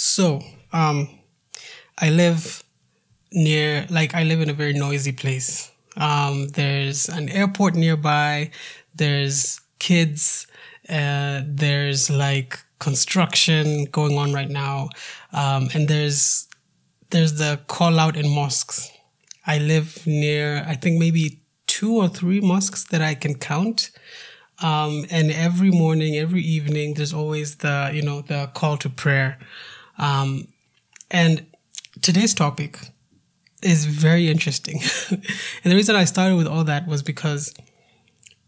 So, I live near, I live in a very noisy place. There's an airport nearby. There's kids. There's construction going on right now. And there's the call out in mosques. I live near, I think maybe 2 or 3 mosques that I can count. And every morning, every evening, there's always the, the call to prayer. And today's topic is very interesting. And the reason I started with all that was because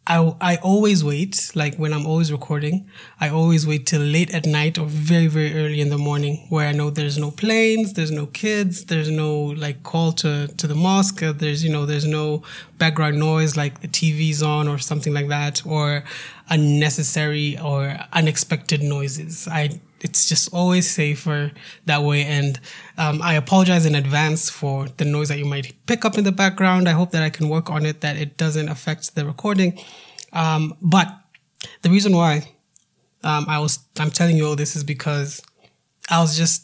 I always wait, when I'm always recording, I always wait till late at night or very, very early in the morning where I know there's no planes, there's no kids, there's no call to the mosque, there's, there's no background noise like the TV's on or something like that, or unnecessary or unexpected noises. It's just always safer that way. And I apologize in advance for the noise that you might pick up in the background. I hope that I can work on it, that it doesn't affect the recording. But the reason why I'm telling you all this is because I was just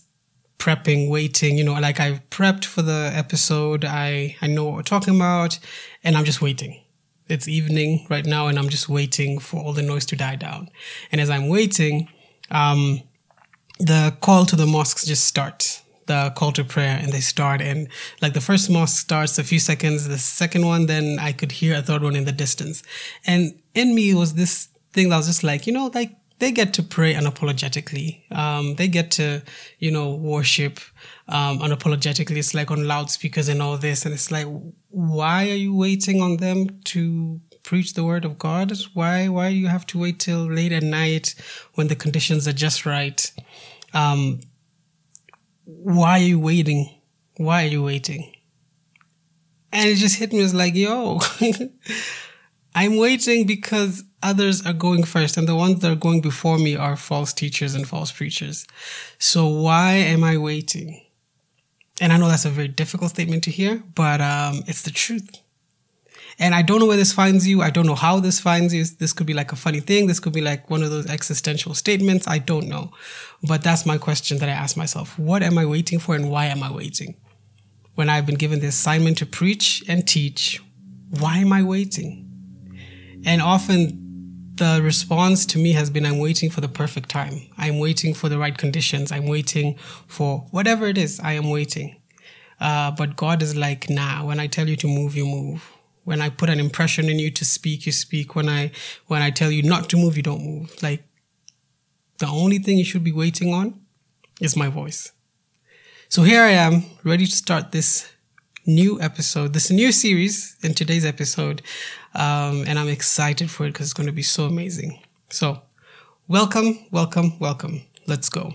prepping, waiting, I've prepped for the episode. I know what we're talking about, and I'm just waiting. It's evening right now, and I'm just waiting for all the noise to die down. And as I'm waiting, the call to the mosques just starts, the call to prayer, and they start. And the first mosque starts a few seconds, the second one, then I could hear a third one in the distance. And in me was this thing that was just they get to pray unapologetically. They get to, worship unapologetically. It's on loudspeakers and all this. And it's why are you waiting on them to preach the word of God? Why you have to wait till late at night when the conditions are just right? Why are you waiting? Why are you waiting? And it just hit me as I'm waiting because others are going first, and the ones that are going before me are false teachers and false preachers. So why am I waiting? And I know that's a very difficult statement to hear, but it's the truth. And I don't know where this finds you. I don't know how this finds you. This could be a funny thing. This could be one of those existential statements. I don't know. But that's my question that I ask myself. What am I waiting for, and why am I waiting? When I've been given the assignment to preach and teach, why am I waiting? And often the response to me has been, I'm waiting for the perfect time. I'm waiting for the right conditions. I'm waiting for whatever it is. I am waiting. But God is nah, when I tell you to move, you move. When I put an impression in you to speak, you speak. When I tell you not to move, you don't move. The only thing you should be waiting on is my voice. So here I am, ready to start this new episode, this new series in today's episode. And I'm excited for it because it's going to be so amazing. So welcome, welcome, welcome. Let's go.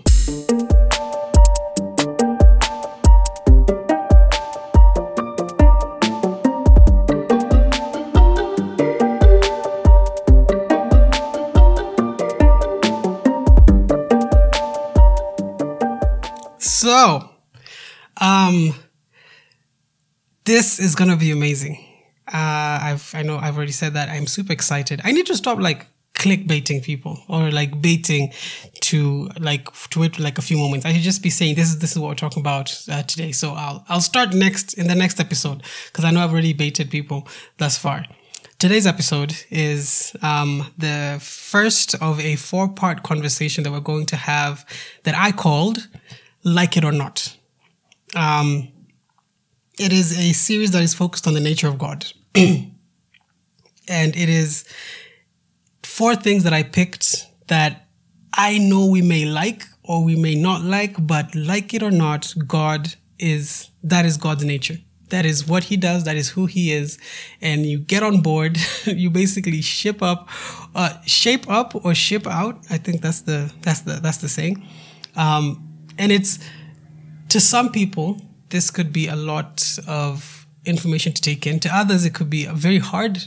So, this is going to be amazing. I know I've already said that. I'm super excited. I need to stop clickbaiting people or baiting to it a few moments. I should just be saying this is what we're talking about today. So I'll start in the next episode, because I know I've already baited people thus far. Today's episode is the first of a 4-part conversation that we're going to have that I called Like It or Not. It is a series that is focused on the nature of God. And it is 4 things that I picked that I know we may like or we may not like, but like it or not, that is God's nature. That is what he does. That is who he is. And you get on board. You basically shape up or ship out. I think that's the saying. And it's, to some people, this could be a lot of information to take in. To others, it could be very hard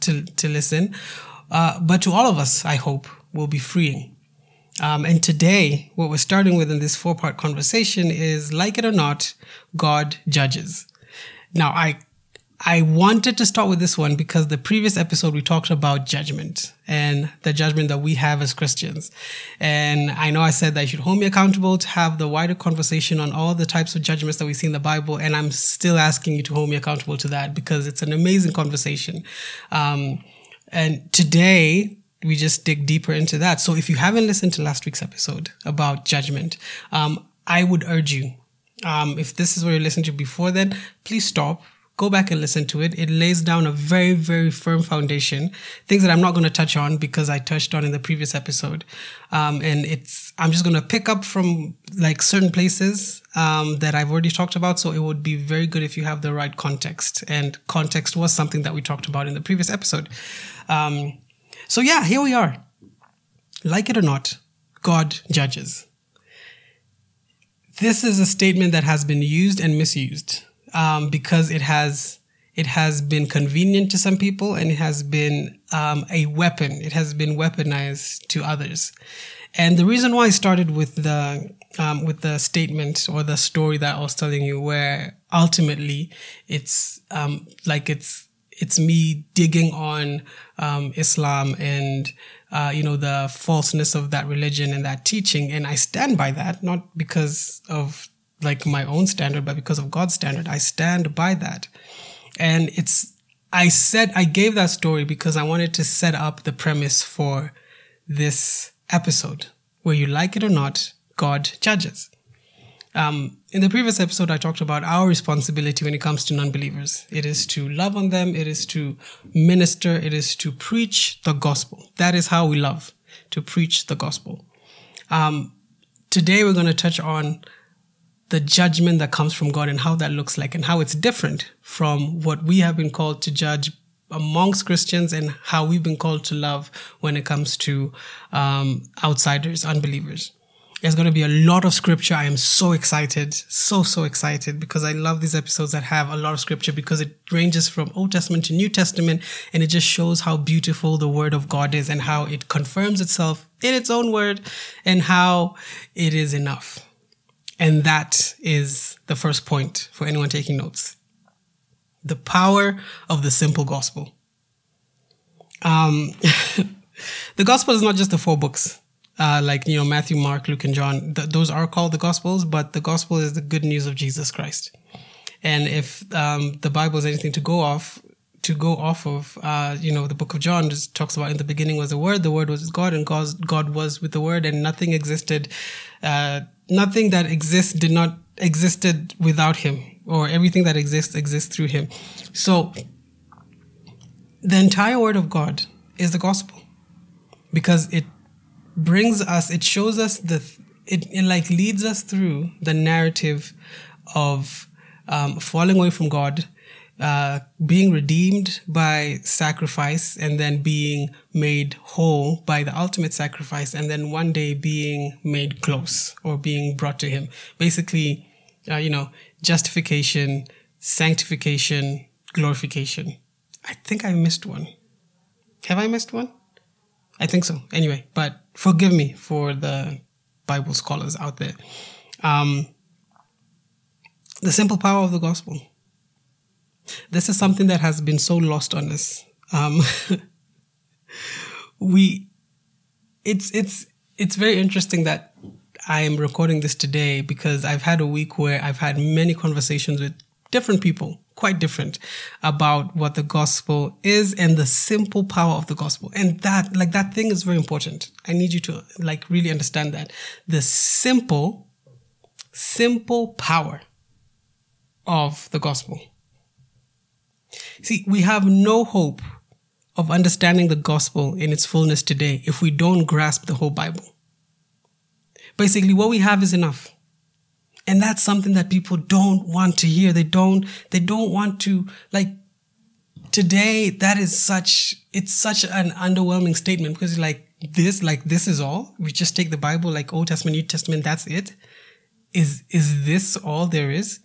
to listen. But to all of us, I hope, will be freeing. And today, what we're starting with in this 4-part conversation is, like it or not, God judges. Now, I I wanted to start with this one because the previous episode we talked about judgment and the judgment that we have as Christians. And I know I said that you should hold me accountable to have the wider conversation on all the types of judgments that we see in the Bible. And I'm still asking you to hold me accountable to that because it's an amazing conversation. And today we just dig deeper into that. So if you haven't listened to last week's episode about judgment, I would urge you, if this is what you listened to before then, please stop. Go back and listen to it. It lays down a very, very firm foundation, things that I'm not going to touch on because I touched on in the previous episode. I'm just going to pick up from like certain places that I've already talked about. So it would be very good if you have the right context, and context was something that we talked about in the previous episode. So yeah, here we are. Like it or not, God judges. This is a statement that has been used and misused. Because it has been convenient to some people, and it has been a weapon. It has been weaponized to others. And the reason why I started with the statement or the story that I was telling you, where ultimately it's me digging on Islam and the falseness of that religion and that teaching, and I stand by that, not because of like my own standard, but because of God's standard. I stand by that. And I gave that story because I wanted to set up the premise for this episode, where you like it or not, God judges. In the previous episode, I talked about our responsibility when it comes to non-believers. It is to love on them. It is to minister. It is to preach the gospel. That is how we love, to preach the gospel. Today, we're going to touch on the judgment that comes from God and how that looks like, and how it's different from what we have been called to judge amongst Christians, and how we've been called to love when it comes to outsiders, unbelievers. There's going to be a lot of scripture. I am so excited, so excited, because I love these episodes that have a lot of scripture, because it ranges from Old Testament to New Testament, and it just shows how beautiful the Word of God is, and how it confirms itself in its own Word, and how it is enough. And that is the first point for anyone taking notes. The power of the simple gospel. The gospel is not just the 4 books, Matthew, Mark, Luke, and John. Those are called the gospels, but the gospel is the good news of Jesus Christ. And if the Bible is anything to go off of, the book of John just talks about, in the beginning was the Word was God, and God was with the Word, and nothing existed. Nothing that exists did not existed without him, or everything that exists through him. So the entire Word of God is the gospel, because it brings us, it shows us it leads us through the narrative of falling away from God, being redeemed by sacrifice, and then being made whole by the ultimate sacrifice, and then one day being made close, or being brought to him. Basically, justification, sanctification, glorification. I think I missed one. Have I missed one? I think so. Anyway, but forgive me for the Bible scholars out there. The simple power of the gospel. This is something that has been so lost on us. It's very interesting that I am recording this today, because I've had a week where I've had many conversations with different people, quite different, about what the gospel is and the simple power of the gospel. And that thing is very important. I need you to really understand that. The simple power of the gospel. See, we have no hope of understanding the gospel in its fullness today if we don't grasp the whole Bible. Basically, what we have is enough. And that's something that people don't want to hear. They don't want to, today, that is such an underwhelming statement, because this is all. We just take the Bible, Old Testament, New Testament, that's it. Is this all there is?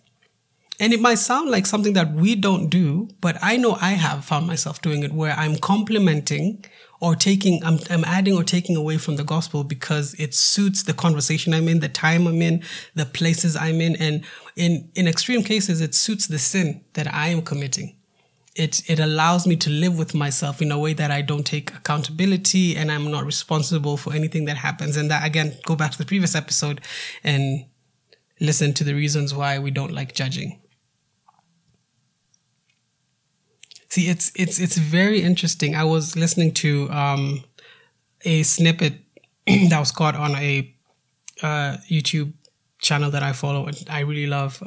And it might sound like something that we don't do, but I know I have found myself doing it, where I'm complementing or I'm adding or taking away from the gospel, because it suits the conversation I'm in, the time I'm in, the places I'm in. And in extreme cases, it suits the sin that I am committing. it allows me to live with myself in a way that I don't take accountability and I'm not responsible for anything that happens. And that, again, go back to the previous episode and listen to the reasons why we don't like judging. See, it's very interesting. I was listening to a snippet that was caught on a YouTube channel that I follow and I really love.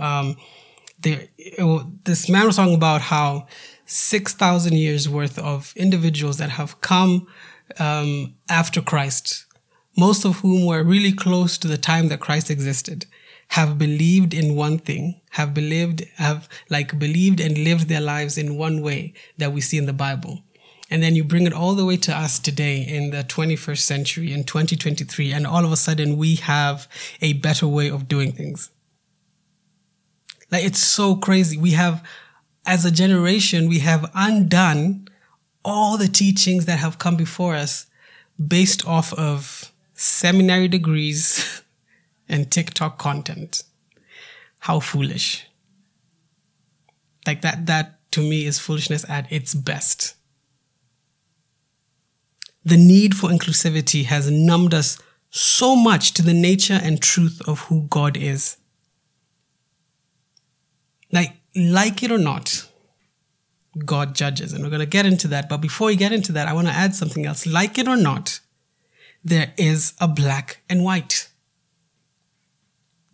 This man was talking about how 6,000 years worth of individuals that have come after Christ, most of whom were really close to the time that Christ existed, have believed in one thing, have believed and lived their lives in one way that we see in the Bible. And then you bring it all the way to us today in the 21st century in 2023, and all of a sudden we have a better way of doing things. Like, it's so crazy. We have, as a generation, we have undone all the teachings that have come before us based off of seminary degrees and TikTok content. How foolish. Like, that to me is foolishness at its best. The need for inclusivity has numbed us so much to the nature and truth of who God is. Like it or not, God judges, and we're going to get into that. But before we get into that, I want to add something else. Like it or not, there is a black and white.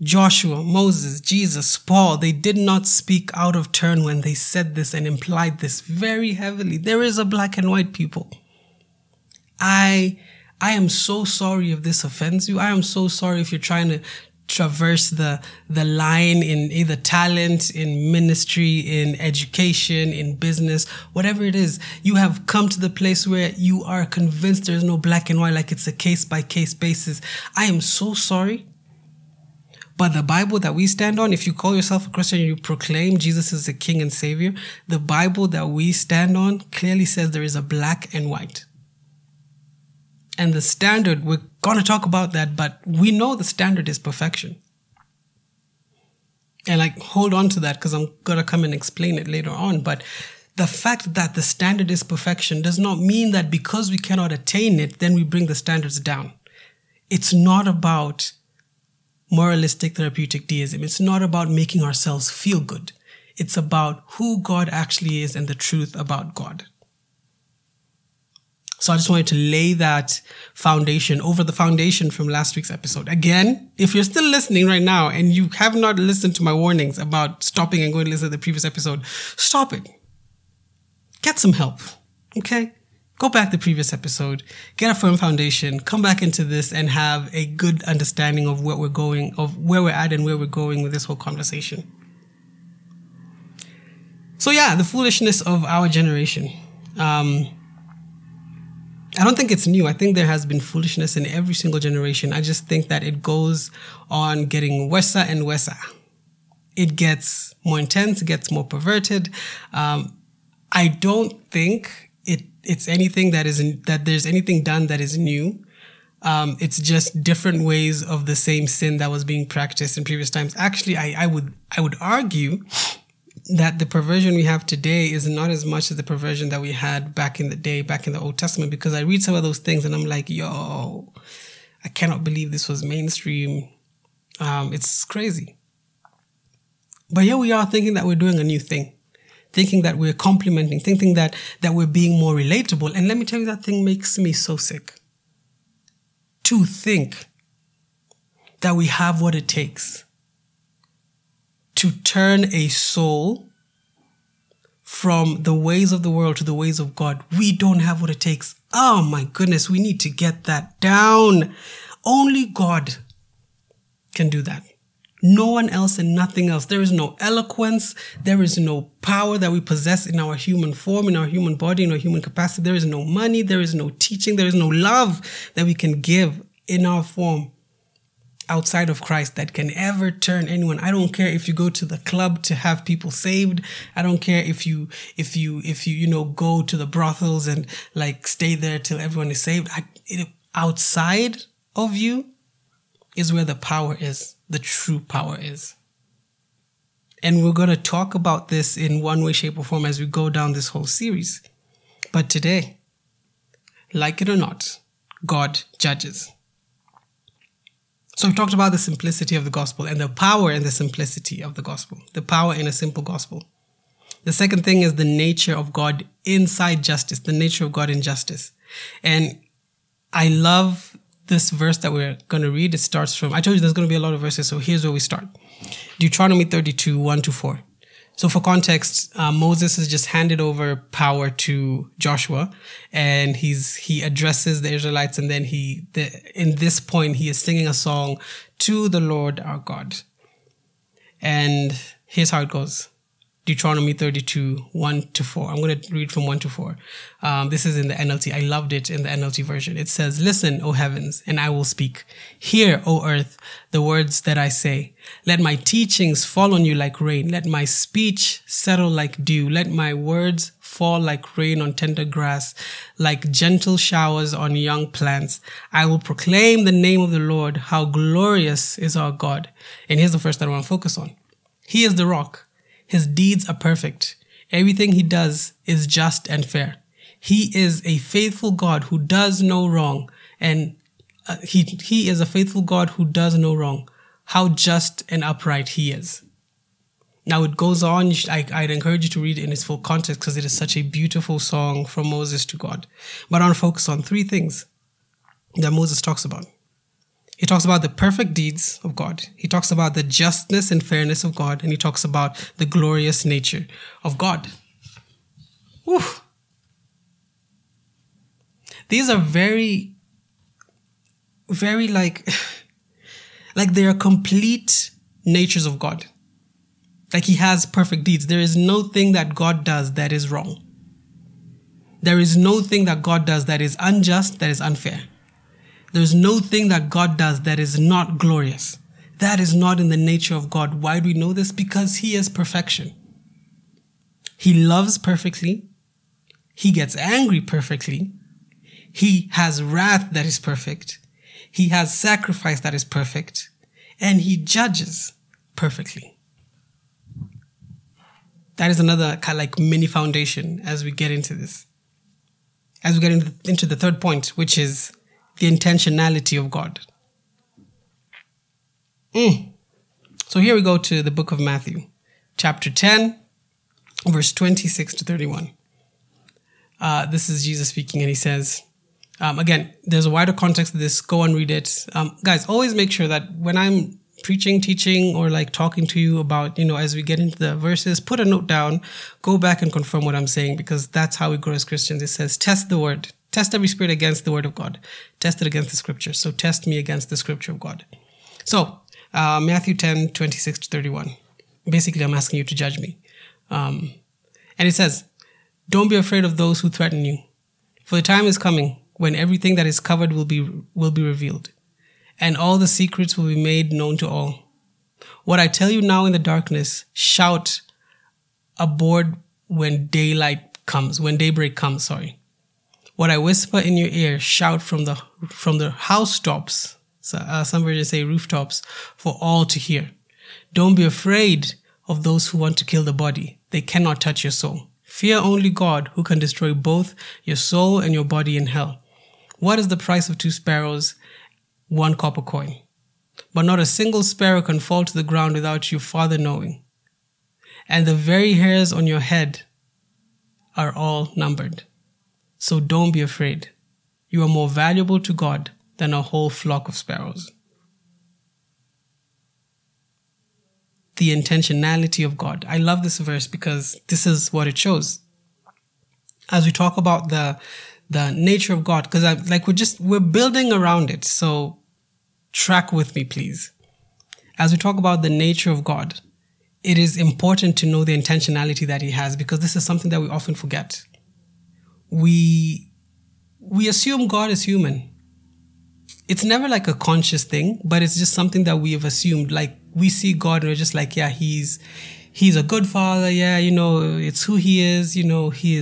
Joshua, Moses, Jesus, Paul, they did not speak out of turn when they said this and implied this very heavily. There is a black and white, people. I am so sorry if this offends you. I am so sorry if you're trying to traverse the line in either talent, in ministry, in education, in business, whatever it is. You have come to the place where you are convinced there's no black and white, like it's a case-by-case basis. I am so sorry. But the Bible that we stand on, if you call yourself a Christian and you proclaim Jesus is the King and Savior, the Bible that we stand on clearly says there is a black and white. And the standard, we're going to talk about that, but we know the standard is perfection. And hold on to that, because I'm going to come and explain it later on. But the fact that the standard is perfection does not mean that because we cannot attain it, then we bring the standards down. It's not about moralistic therapeutic deism. It's not about making ourselves feel good. It's about who God actually is and the truth about God. So I just wanted to lay that foundation over the foundation from last week's episode. Again, if you're still listening right now and you have not listened to my warnings about stopping and going to listen to the previous episode, stop it. Get some help, okay? Go back to the previous episode, get a firm foundation, come back into this and have a good understanding of where we're going with this whole conversation. So yeah, the foolishness of our generation. I don't think it's new. I think there has been foolishness in every single generation. I just think that it goes on getting worse and worse. It gets more intense, it gets more perverted. I don't think it's anything that there's anything done that is new. It's just different ways of the same sin that was being practiced in previous times. Actually, I would argue that the perversion we have today is not as much as the perversion that we had back in the day, back in the Old Testament, because I read some of those things and I'm like, yo, I cannot believe this was mainstream. It's crazy. But here we are thinking that we're doing a new thing, thinking that we're complimenting, thinking that we're being more relatable. And let me tell you, that thing makes me so sick. To think that we have what it takes to turn a soul from the ways of the world to the ways of God. We don't have what it takes. Oh my goodness, we need to get that down. Only God can do that. No one else and nothing else. There is no eloquence. There is no power that we possess in our human form, in our human body, in our human capacity. There is no money. There is no teaching. There is no love that we can give in our form outside of Christ that can ever turn anyone. I don't care if you go to the club to have people saved. I don't care if you go to the brothels and stay there till everyone is saved. Outside of you is where the power is, the true power is. And we're going to talk about this in one way, shape, or form as we go down this whole series. But today, like it or not, God judges. So we've talked about the simplicity of the gospel and the power in the simplicity of the gospel, the power in a simple gospel. The second thing is the nature of God inside justice, the nature of God in justice. And I love this verse that we're going to read. It starts from, I told you there's going to be a lot of verses, so here's where we start. Deuteronomy 32, 1-4. So for context, Moses has just handed over power to Joshua, and he addresses the Israelites, and then in this point, he is singing a song to the Lord our God. And here's how it goes. Deuteronomy 32, 1-4. I'm going to read from 1-4. This is in the NLT. I loved it in the NLT version. It says, "Listen, O heavens, and I will speak. Hear, O earth, the words that I say. Let my teachings fall on you like rain. Let my speech settle like dew. Let my words fall like rain on tender grass, like gentle showers on young plants. I will proclaim the name of the Lord. How glorious is our God." And here's the first that I want to focus on. He is the rock. His deeds are perfect. Everything he does is just and fair. He is a faithful God who does no wrong. And he is a faithful God who does no wrong. How just and upright he is. Now it goes on. I'd encourage you to read it in its full context because it is such a beautiful song from Moses to God. But I want to focus on three things that Moses talks about. He talks about the perfect deeds of God. He talks about the justness and fairness of God. And he talks about the glorious nature of God. Whew. These are very, very like they are complete natures of God. Like he has perfect deeds. There is no thing that God does that is wrong. There is no thing that God does that is unjust, that is unfair. There's no thing that God does that is not glorious. That is not in the nature of God. Why do we know this? Because he is perfection. He loves perfectly. He gets angry perfectly. He has wrath that is perfect. He has sacrifice that is perfect. And he judges perfectly. That is another kind of like mini foundation as we get into this. As we get into the third point, which is the intentionality of God. So here we go to the book of Matthew, chapter 10, verse 26-31. This is Jesus speaking, and he says, again, there's a wider context to this. Go and read it. Guys, always make sure that when I'm preaching, teaching, or like talking to you about, as we get into the verses, put a note down, go back and confirm what I'm saying, because that's how we grow as Christians. It says, test the word. Test every spirit against the word of God. Test it against the scripture. So test me against the scripture of God. So Matthew 10, 26-31. Basically, I'm asking you to judge me. And it says, "Don't be afraid of those who threaten you. For the time is coming when everything that is covered will be revealed. And all the secrets will be made known to all. What I tell you now in the darkness, shout aboard when daybreak comes. What I whisper in your ear, shout from the housetops," some versions say rooftops, "for all to hear. Don't be afraid of those who want to kill the body. They cannot touch your soul. Fear only God, who can destroy both your soul and your body in hell. What is the price of 2 sparrows, 1 copper coin? But not a single sparrow can fall to the ground without your Father knowing. And the very hairs on your head are all numbered. So don't be afraid. You are more valuable to God than a whole flock of sparrows." The intentionality of God. I love this verse because this is what it shows. As we talk about the nature of God, because we're building around it. So track with me, please. As we talk about the nature of God, it is important to know the intentionality that he has, because this is something that we often forget. We assume God is human. It's never like a conscious thing, but it's just something that we have assumed. Like, we see God and we're just like, yeah, he's a good father. Yeah, it's who he is. He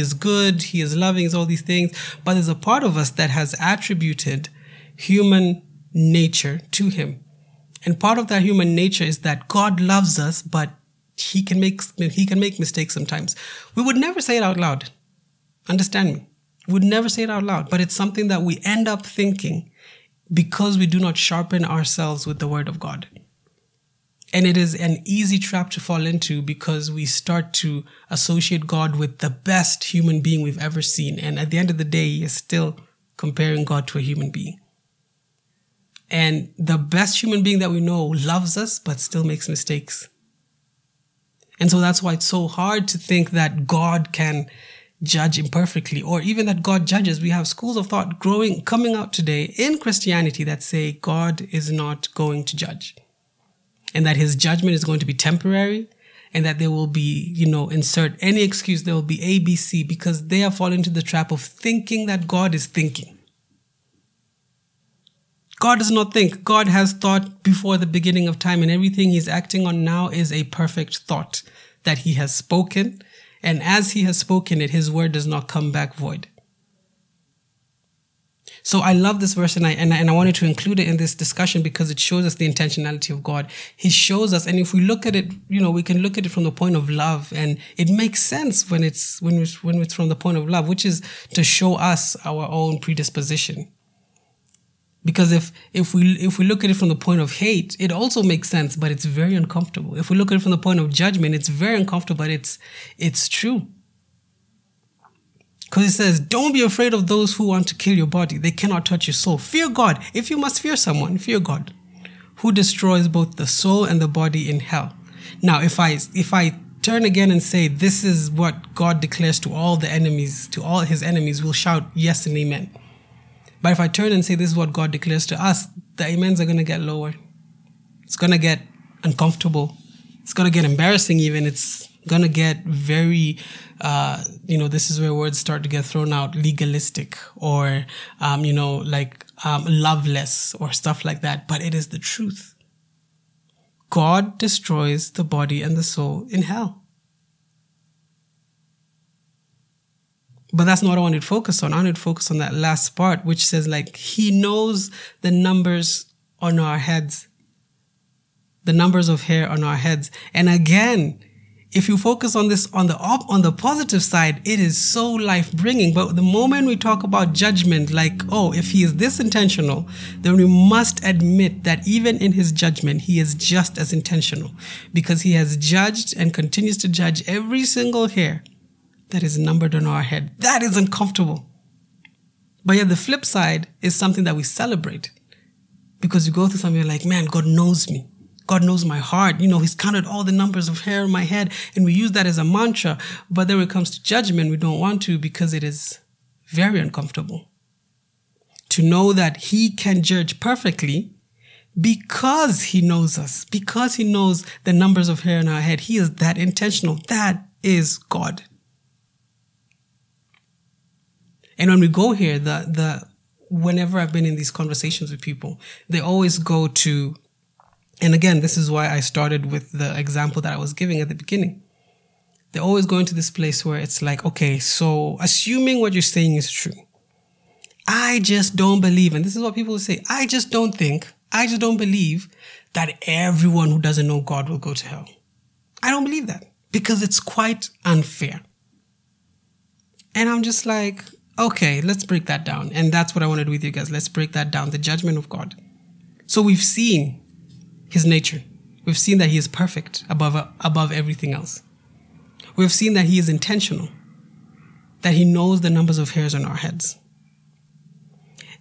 is good. He is loving. It's all these things. But there's a part of us that has attributed human nature to him. And part of that human nature is that God loves us, but he can make mistakes sometimes. We would never say it out loud. Understand me? We would never say it out loud, but it's something that we end up thinking because we do not sharpen ourselves with the Word of God. And it is an easy trap to fall into because we start to associate God with the best human being we've ever seen. And at the end of the day, he is still comparing God to a human being. And the best human being that we know loves us, but still makes mistakes. And so that's why it's so hard to think that God can judge imperfectly, or even that God judges. We have schools of thought coming out today in Christianity that say God is not going to judge, and that his judgment is going to be temporary, and that there will be, insert any excuse, there will be A, B, C, because they are falling into the trap of thinking that God is thinking. God does not think. God has thought before the beginning of time, and everything he's acting on now is a perfect thought that he has spoken. And as he has spoken it, his word does not come back void. So I love this verse, and I wanted to include it in this discussion because it shows us the intentionality of God. He shows us, and if we look at it, we can look at it from the point of love, and it makes sense when it's from the point of love, which is to show us our own predisposition. Because if we look at it from the point of hate, it also makes sense, but it's very uncomfortable. If we look at it from the point of judgment, it's very uncomfortable, but it's true. Because it says, don't be afraid of those who want to kill your body. They cannot touch your soul. Fear God. If you must fear someone, fear God, who destroys both the soul and the body in hell. Now, if I turn again and say, this is what God declares to all the enemies, to all his enemies, we'll shout yes and amen. But if I turn and say, this is what God declares to us, the amens are going to get lower. It's going to get uncomfortable. It's going to get embarrassing even. It's going to get very, this is where words start to get thrown out, legalistic or, loveless or stuff like that. But it is the truth. God destroys the body and the soul in hell. But that's not what I wanted to focus on. I wanted to focus on that last part, which says he knows the numbers on our heads, the numbers of hair on our heads. And again, if you focus on this, on the positive side, it is so life-bringing. But the moment we talk about judgment, if he is this intentional, then we must admit that even in his judgment, he is just as intentional, because he has judged and continues to judge every single hair that is numbered on our head. That is uncomfortable. But yet the flip side is something that we celebrate, because you go through something like, man, God knows me. God knows my heart. He's counted all the numbers of hair on my head, and we use that as a mantra. But then when it comes to judgment, we don't want to, because it is very uncomfortable to know that he can judge perfectly, because he knows us, because he knows the numbers of hair on our head. He is that intentional. That is God. And when we go here, whenever I've been in these conversations with people, they always go to, and again, this is why I started with the example that I was giving at the beginning. They always go into this place where it's like, okay, so assuming what you're saying is true, I just don't believe, and this is what people say, I just don't believe that everyone who doesn't know God will go to hell. I don't believe that, because it's quite unfair. And I'm just like, okay, let's break that down. And that's what I want to do with you guys. Let's break that down, the judgment of God. So we've seen his nature. We've seen that he is perfect above everything else. We've seen that he is intentional, that he knows the numbers of hairs on our heads.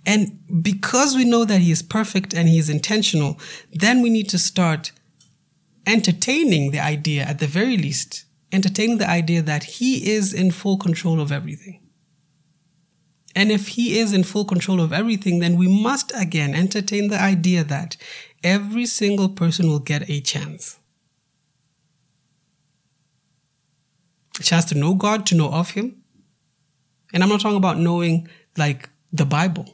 And because we know that he is perfect and he is intentional, then we need to start entertaining the idea, at the very least, entertaining the idea that he is in full control of everything. And if he is in full control of everything, then we must again entertain the idea that every single person will get a chance. A chance to know God, to know of him. And I'm not talking about knowing the Bible.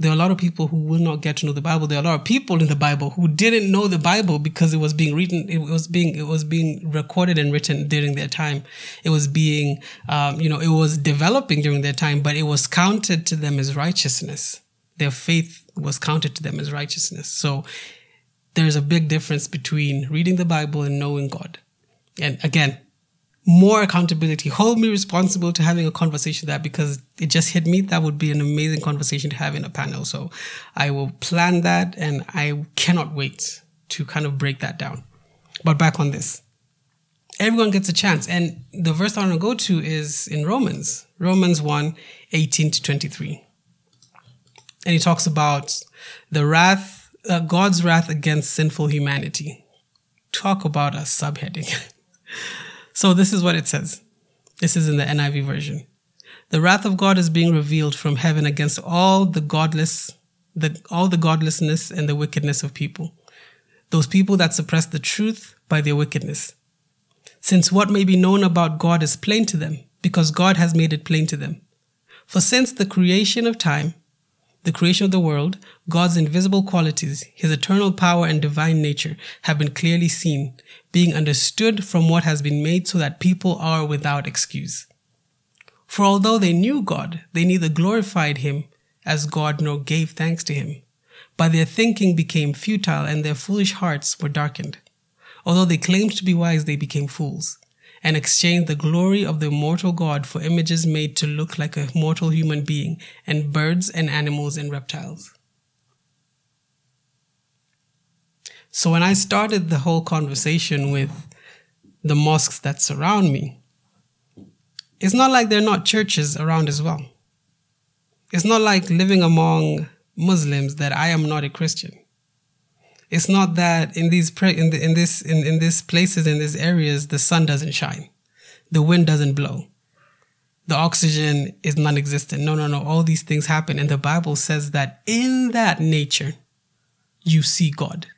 There are a lot of people who will not get to know the Bible. There are a lot of people in the Bible who didn't know the Bible because it was being written, it was being recorded and written during their time. It was being, it was developing during their time, but it was counted to them as righteousness. Their faith was counted to them as righteousness. So there's a big difference between reading the Bible and knowing God. And again, more accountability. Hold me responsible to having a conversation there, because it just hit me. That would be an amazing conversation to have in a panel. So I will plan that, and I cannot wait to kind of break that down. But back on this, everyone gets a chance. And the verse I want to go to is in Romans 1:18-23. And he talks about the wrath, God's wrath against sinful humanity. Talk about a subheading. So this is what it says. This is in the NIV version. The wrath of God is being revealed from heaven against all the godlessness and the wickedness of people, those people that suppress the truth by their wickedness. Since what may be known about God is plain to them, because God has made it plain to them. For since the creation of time, the creation of the world, God's invisible qualities, his eternal power and divine nature have been clearly seen, being understood from what has been made, so that people are without excuse. For although they knew God, they neither glorified him as God nor gave thanks to him. But their thinking became futile and their foolish hearts were darkened. Although they claimed to be wise, they became fools and exchanged the glory of the immortal God for images made to look like a mortal human being and birds and animals and reptiles. So when I started the whole conversation with the mosques that surround me, it's not like there are not churches around as well. It's not like living among Muslims that I am not a Christian. It's not that in these areas, the sun doesn't shine, the wind doesn't blow, the oxygen is non-existent. No. All these things happen. And the Bible says that in that nature, you see God.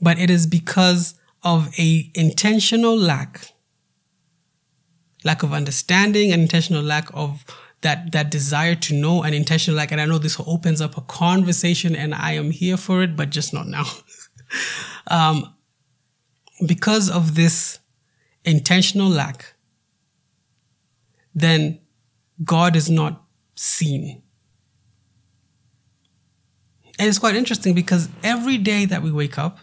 But it is because of an intentional lack of understanding, an intentional lack of that desire to know, an intentional lack. And I know this opens up a conversation, and I am here for it, but just not now. Because of this intentional lack, then God is not seen. And it's quite interesting, because every day that we wake up,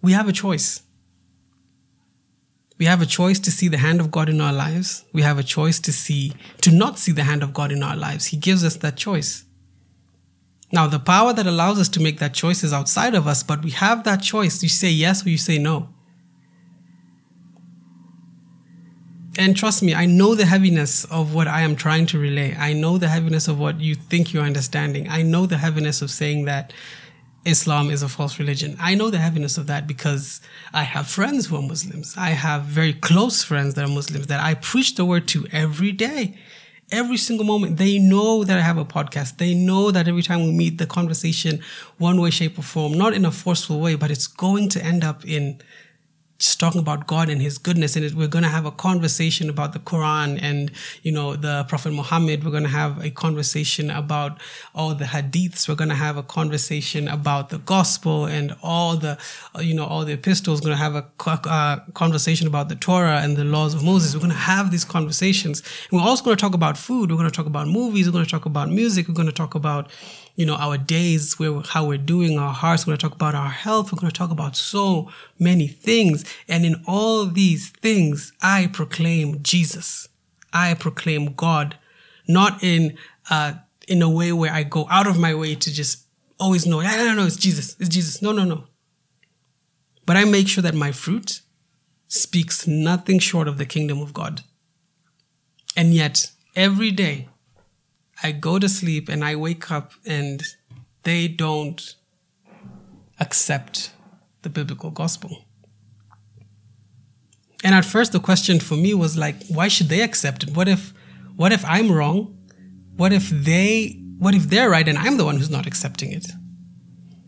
we have a choice. We have a choice to see the hand of God in our lives. We have a choice to not see the hand of God in our lives. He gives us that choice. Now, the power that allows us to make that choice is outside of us, but we have that choice. You say yes or you say no. And trust me, I know the heaviness of what I am trying to relay. I know the heaviness of what you think you're understanding. I know the heaviness of saying that Islam is a false religion. I know the heaviness of that, because I have friends who are Muslims. I have very close friends that are Muslims that I preach the word to every day, every single moment. They know that I have a podcast. They know that every time we meet, the conversation, one way, shape or form, not in a forceful way, but it's going to end up in just talking about God and his goodness. And we're going to have a conversation about the Quran and, the Prophet Muhammad. We're going to have a conversation about all the hadiths. We're going to have a conversation about the gospel and all the epistles. We're going to have a conversation about the Torah and the laws of Moses. We're going to have these conversations. And we're also going to talk about food. We're going to talk about movies. We're going to talk about music. We're going to talk about, our days, how we're doing, our hearts. We're going to talk about our health. We're going to talk about so many things. And in all these things, I proclaim Jesus. I proclaim God, not in a way where I go out of my way to just always know, no, it's Jesus. It's Jesus. No. But I make sure that my fruit speaks nothing short of the kingdom of God. And yet every day I go to sleep and I wake up and they don't accept the biblical gospel. And at first the question for me was like, why should they accept it? What if I'm wrong? What if they're right and I'm the one who's not accepting it?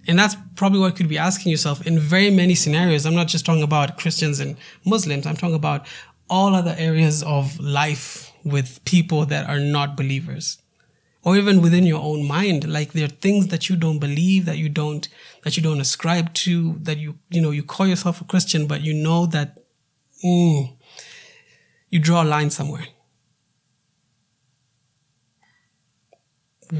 And that's probably what you could be asking yourself in very many scenarios. I'm not just talking about Christians and Muslims. I'm talking about all other areas of life with people that are not believers. Or even within your own mind, like there are things that you don't believe, that you don't ascribe to, that you call yourself a Christian, but you know that you draw a line somewhere.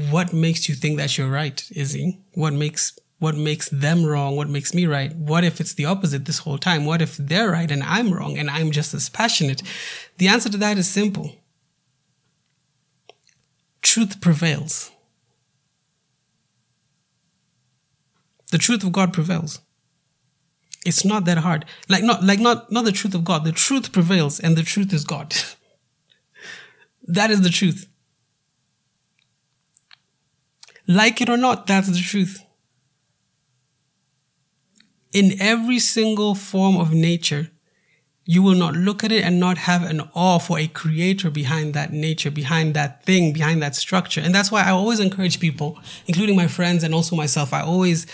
What makes you think that you're right, Izzy? What makes what makes them wrong, what makes me right. What if it's the opposite this whole time? What if they're right and I'm wrong and I'm just as passionate? The answer to that is simple. Truth prevails. The truth of God prevails. It's not that hard. Not the truth of God. The truth prevails, and the truth is God. That is the truth. Like it or not, that's the truth. In every single form of nature, you will not look at it and not have an awe for a creator behind that nature, behind that thing, behind that structure. And that's why I always encourage people, including my friends and also myself. I always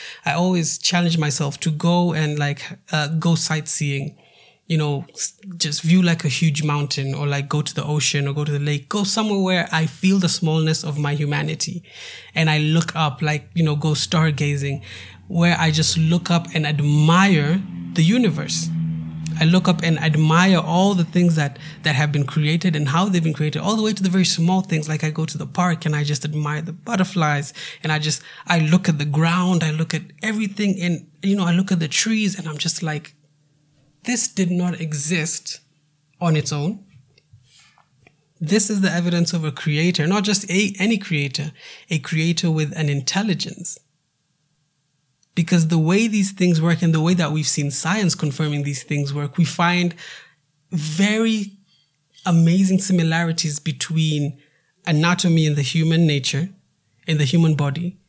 challenge myself to go and go sightseeing, just view like a huge mountain, or like go to the ocean or go to the lake, go somewhere where I feel the smallness of my humanity. And I look up, go stargazing, where I just look up and admire the universe. I look up and admire all the things that have been created and how they've been created, all the way to the very small things. Like I go to the park and I just admire the butterflies, and I look at the ground, I look at everything, and I look at the trees, and I'm just like, this did not exist on its own. This is the evidence of a creator, not just any creator, a creator with an intelligence. Because the way these things work, and the way that we've seen science confirming these things work, we find very amazing similarities between anatomy in the human nature, in the human body,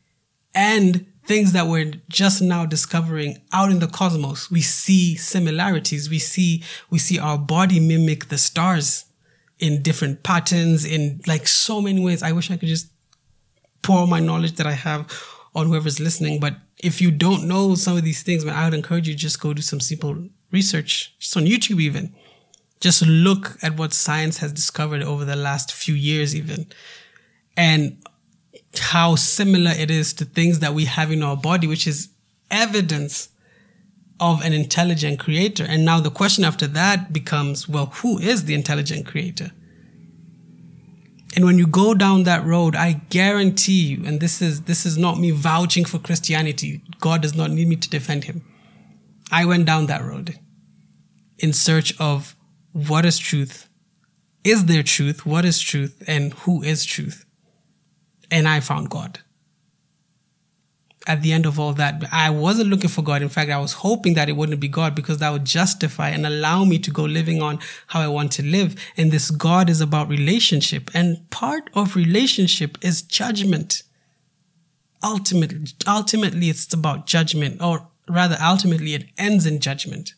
and things that we're just now discovering out in the cosmos. We see similarities. We see our body mimic the stars in different patterns, in so many ways. I wish I could just pour my knowledge that I have on whoever's listening. But if you don't know some of these things, man, I would encourage you, just go do some simple research, just on YouTube even. Just look at what science has discovered over the last few years even, and how similar it is to things that we have in our body, which is evidence of an intelligent creator. And now the question after that becomes, well, who is the intelligent creator? And when you go down that road, I guarantee you, and this is not me vouching for Christianity. God does not need me to defend him. I went down that road in search of what is truth? Is there truth? What is truth? And who is truth? And I found God. At the end of all that, I wasn't looking for God. In fact, I was hoping that it wouldn't be God, because that would justify and allow me to go living on how I want to live. And this God is about relationship. And part of relationship is judgment. Ultimately, it's about judgment, or rather, ultimately, it ends in judgment.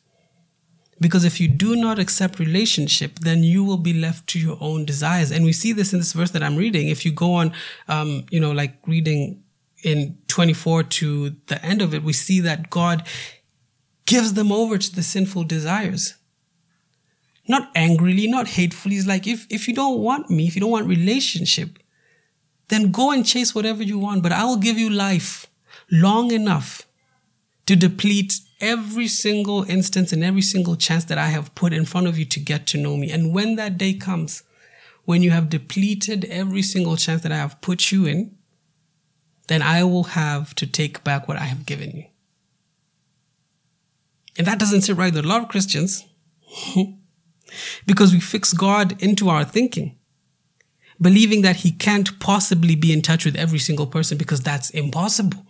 Because if you do not accept relationship, then you will be left to your own desires. And we see this in this verse that I'm reading. If you go on, reading in 24 to the end of it, we see that God gives them over to the sinful desires. Not angrily, not hatefully. It's like, if you don't want me, if you don't want relationship, then go and chase whatever you want. But I will give you life long enough to deplete every single instance and every single chance that I have put in front of you to get to know me. And when that day comes, when you have depleted every single chance that I have put you in, then I will have to take back what I have given you. And that doesn't sit right with a lot of Christians, because we fix God into our thinking, believing that he can't possibly be in touch with every single person, because that's impossible.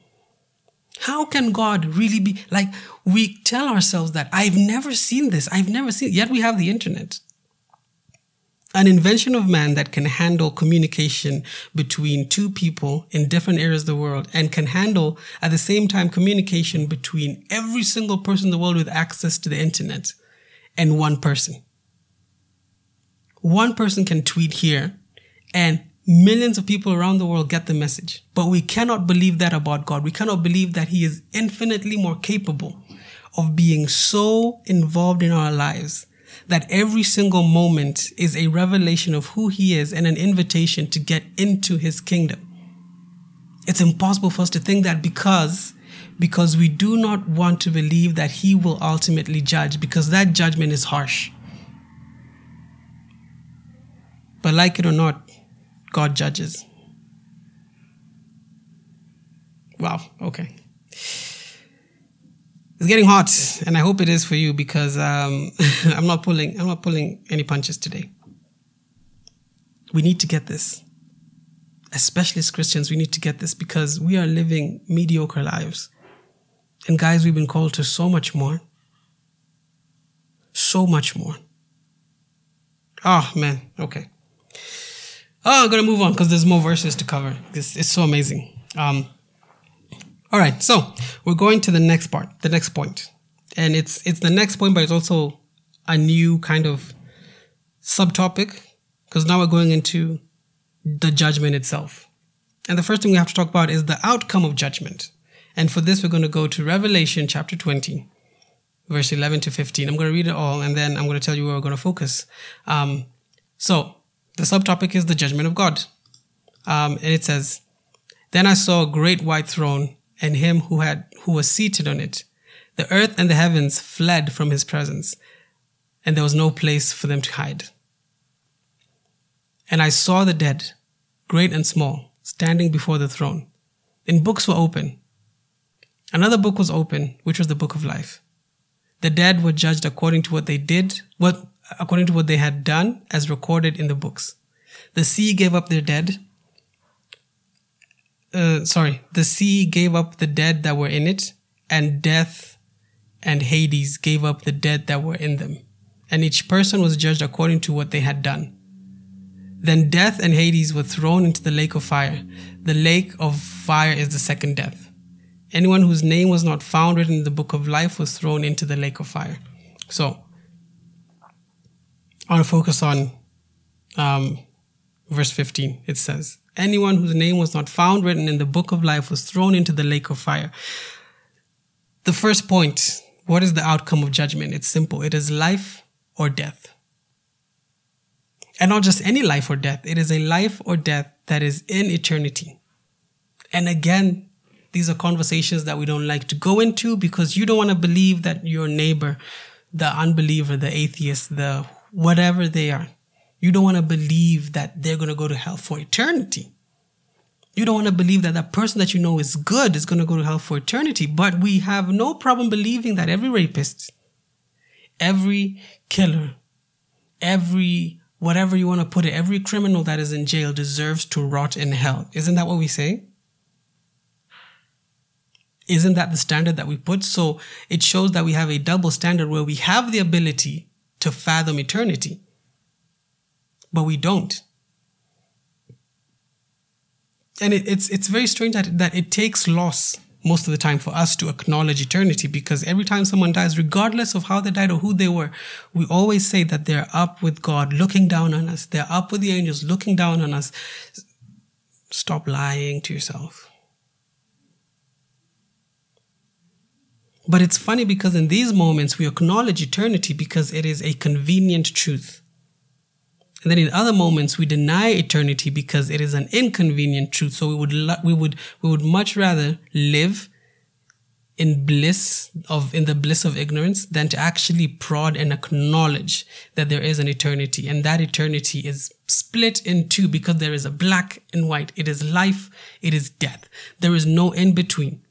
How can God really be like, we tell ourselves that I've never seen this, yet we have the internet. An invention of man that can handle communication between two people in different areas of the world, and can handle at the same time communication between every single person in the world with access to the internet and one person. One person can tweet here and millions of people around the world get the message. But we cannot believe that about God. We cannot believe that he is infinitely more capable of being so involved in our lives that every single moment is a revelation of who he is and an invitation to get into his kingdom. It's impossible for us to think that, because we do not want to believe that he will ultimately judge, because that judgment is harsh. But like it or not, God judges. Wow, okay. It's getting hot, and I hope it is for you, because I'm not pulling any punches today. We need to get this. Especially as Christians, we need to get this, because we are living mediocre lives. And guys, we've been called to so much more. So much more. Oh, man. Okay. Oh, I'm going to move on because there's more verses to cover. It's so amazing. All right. So we're going to the next part, the next point. And it's the next point, but it's also a new kind of subtopic, because now we're going into the judgment itself. And the first thing we have to talk about is the outcome of judgment. And for this, we're going to go to Revelation chapter 20, verse 11 to 15. I'm going to read it all, and then I'm going to tell you where we're going to focus. So the subtopic is the judgment of God. And it says, "Then I saw a great white throne and him who was seated on it. The earth and the heavens fled from his presence, and there was no place for them to hide. And I saw the dead, great and small, standing before the throne. And books were open. Another book was open, which was the book of life. The dead were judged according to what they did, according to what they had done, as recorded in the books. The sea gave up the dead that were in it, and death and Hades gave up the dead that were in them. And each person was judged according to what they had done. Then death and Hades were thrown into the lake of fire. The lake of fire is the second death. Anyone whose name was not found written in the book of life was thrown into the lake of fire." So, I want to focus on verse 15. It says, "Anyone whose name was not found written in the book of life was thrown into the lake of fire." The first point, what is the outcome of judgment? It's simple. It is life or death. And not just any life or death. It is a life or death that is in eternity. And again, these are conversations that we don't like to go into, because you don't want to believe that your neighbor, the unbeliever, the atheist, the whatever they are, you don't want to believe that they're going to go to hell for eternity. You don't want to believe that that person that you know is good is going to go to hell for eternity. But we have no problem believing that every rapist, every killer, every whatever you want to put it, every criminal that is in jail deserves to rot in hell. Isn't that what we say? Isn't that the standard that we put? So it shows that we have a double standard, where we have the ability to fathom eternity, but we don't. And it's very strange that it takes loss most of the time for us to acknowledge eternity, because every time someone dies, regardless of how they died or who they were, we always say that they're up with God looking down on us. They're up with the angels looking down on us. Stop lying to yourself. But it's funny, because in these moments, we acknowledge eternity because it is a convenient truth. And then in other moments, we deny eternity because it is an inconvenient truth. So we would much rather live in the bliss of ignorance than to actually prod and acknowledge that there is an eternity. And that eternity is split in two, because there is a black and white. It is life. It is death. There is no in between.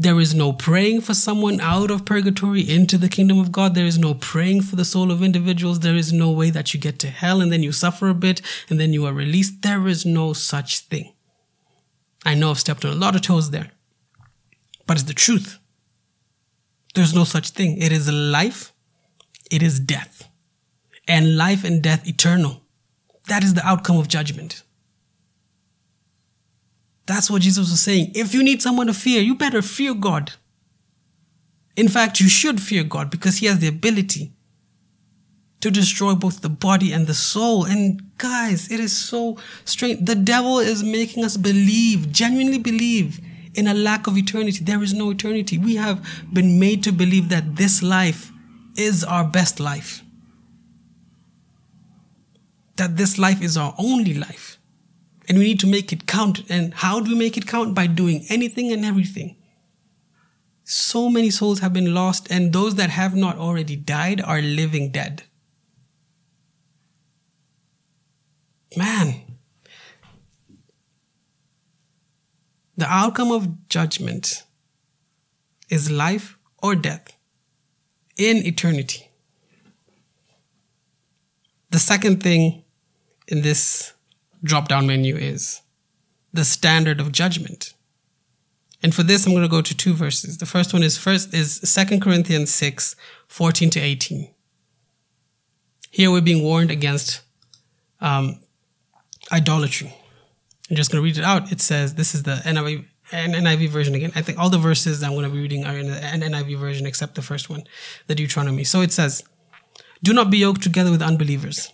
There is no praying for someone out of purgatory into the kingdom of God. There is no praying for the soul of individuals. There is no way that you get to hell and then you suffer a bit and then you are released. There is no such thing. I know I've stepped on a lot of toes there, but it's the truth. There's no such thing. It is life. It is death. And life and death eternal. That is the outcome of judgment. That's what Jesus was saying. If you need someone to fear, you better fear God. In fact, you should fear God, because he has the ability to destroy both the body and the soul. And guys, it is so strange. The devil is making us believe, genuinely believe, in a lack of eternity. There is no eternity. We have been made to believe that this life is our best life, that this life is our only life. And we need to make it count. And how do we make it count? By doing anything and everything. So many souls have been lost, and those that have not already died are living dead. Man. The outcome of judgment is life or death. in eternity. The second thing in this drop-down menu is the standard of judgment. And for this, I'm going to go to two verses. The first one is 2 Corinthians 6, 14-18. Here we're being warned against idolatry. I'm just going to read it out. It says, this is the NIV version again. I think all the verses that I'm going to be reading are in the NIV version except the first one, the Deuteronomy. So it says, "Do not be yoked together with unbelievers.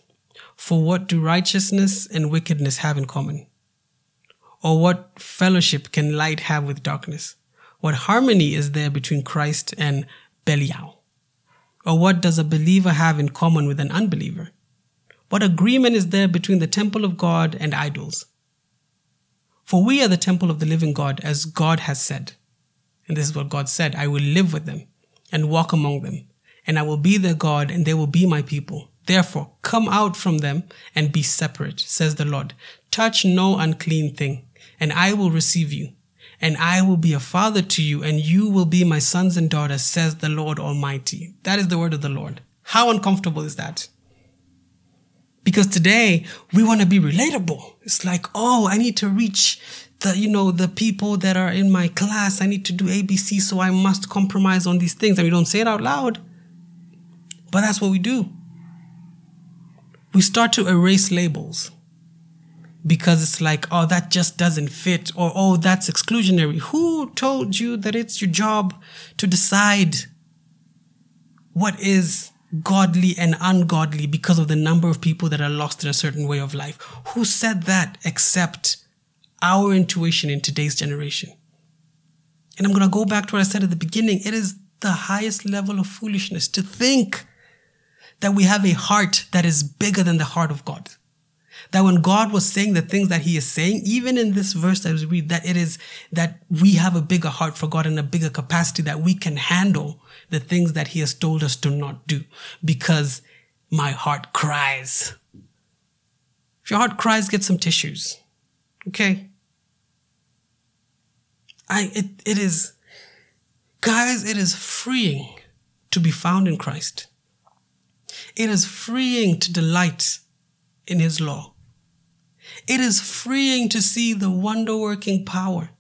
For what do righteousness and wickedness have in common? Or what fellowship can light have with darkness? What harmony is there between Christ and Belial? Or what does a believer have in common with an unbeliever? What agreement is there between the temple of God and idols? For we are the temple of the living God, as God has said." And this is what God said, "I will live with them and walk among them, and I will be their God, and they will be my people. Therefore, come out from them and be separate, says the Lord. Touch no unclean thing, and I will receive you, and I will be a father to you, and you will be my sons and daughters, says the Lord Almighty." That is the word of the Lord. How uncomfortable is that? Because today, we want to be relatable. It's like, oh, I need to reach the people that are in my class. I need to do ABC, so I must compromise on these things. And we don't say it out loud, but that's what we do. We start to erase labels because it's like, oh, that just doesn't fit, or oh, that's exclusionary. Who told you that it's your job to decide what is godly and ungodly because of the number of people that are lost in a certain way of life? Who said that except our intuition in today's generation? And I'm going to go back to what I said at the beginning. It is the highest level of foolishness to think that we have a heart that is bigger than the heart of God. That when God was saying the things that he is saying, even in this verse that we read, that it is that we have a bigger heart for God and a bigger capacity that we can handle the things that he has told us to not do, because my heart cries. If your heart cries, get some tissues. Okay? It is freeing to be found in Christ. It is freeing to delight in his law. It is freeing to see the wonder-working power.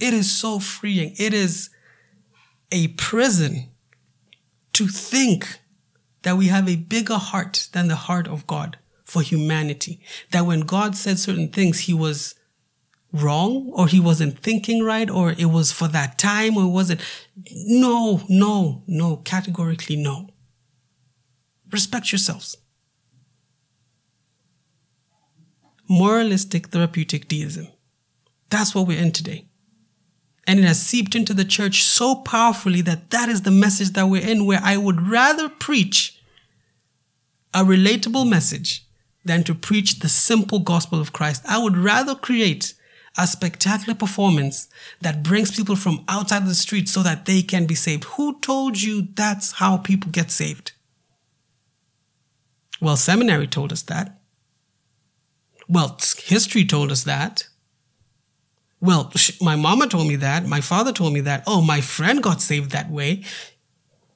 It is so freeing. It is a prison to think that we have a bigger heart than the heart of God for humanity. That when God said certain things, he was wrong, or he wasn't thinking right, or it was for that time, or it wasn't. No, categorically no. Respect yourselves. Moralistic therapeutic deism. That's what we're in today. And it has seeped into the church so powerfully that is the message that we're in, where I would rather preach a relatable message than to preach the simple gospel of Christ. I would rather create a spectacular performance that brings people from outside the street so that they can be saved. Who told you that's how people get saved? Well, seminary told us that. Well, history told us that. Well, my mama told me that. My father told me that. Oh, my friend got saved that way.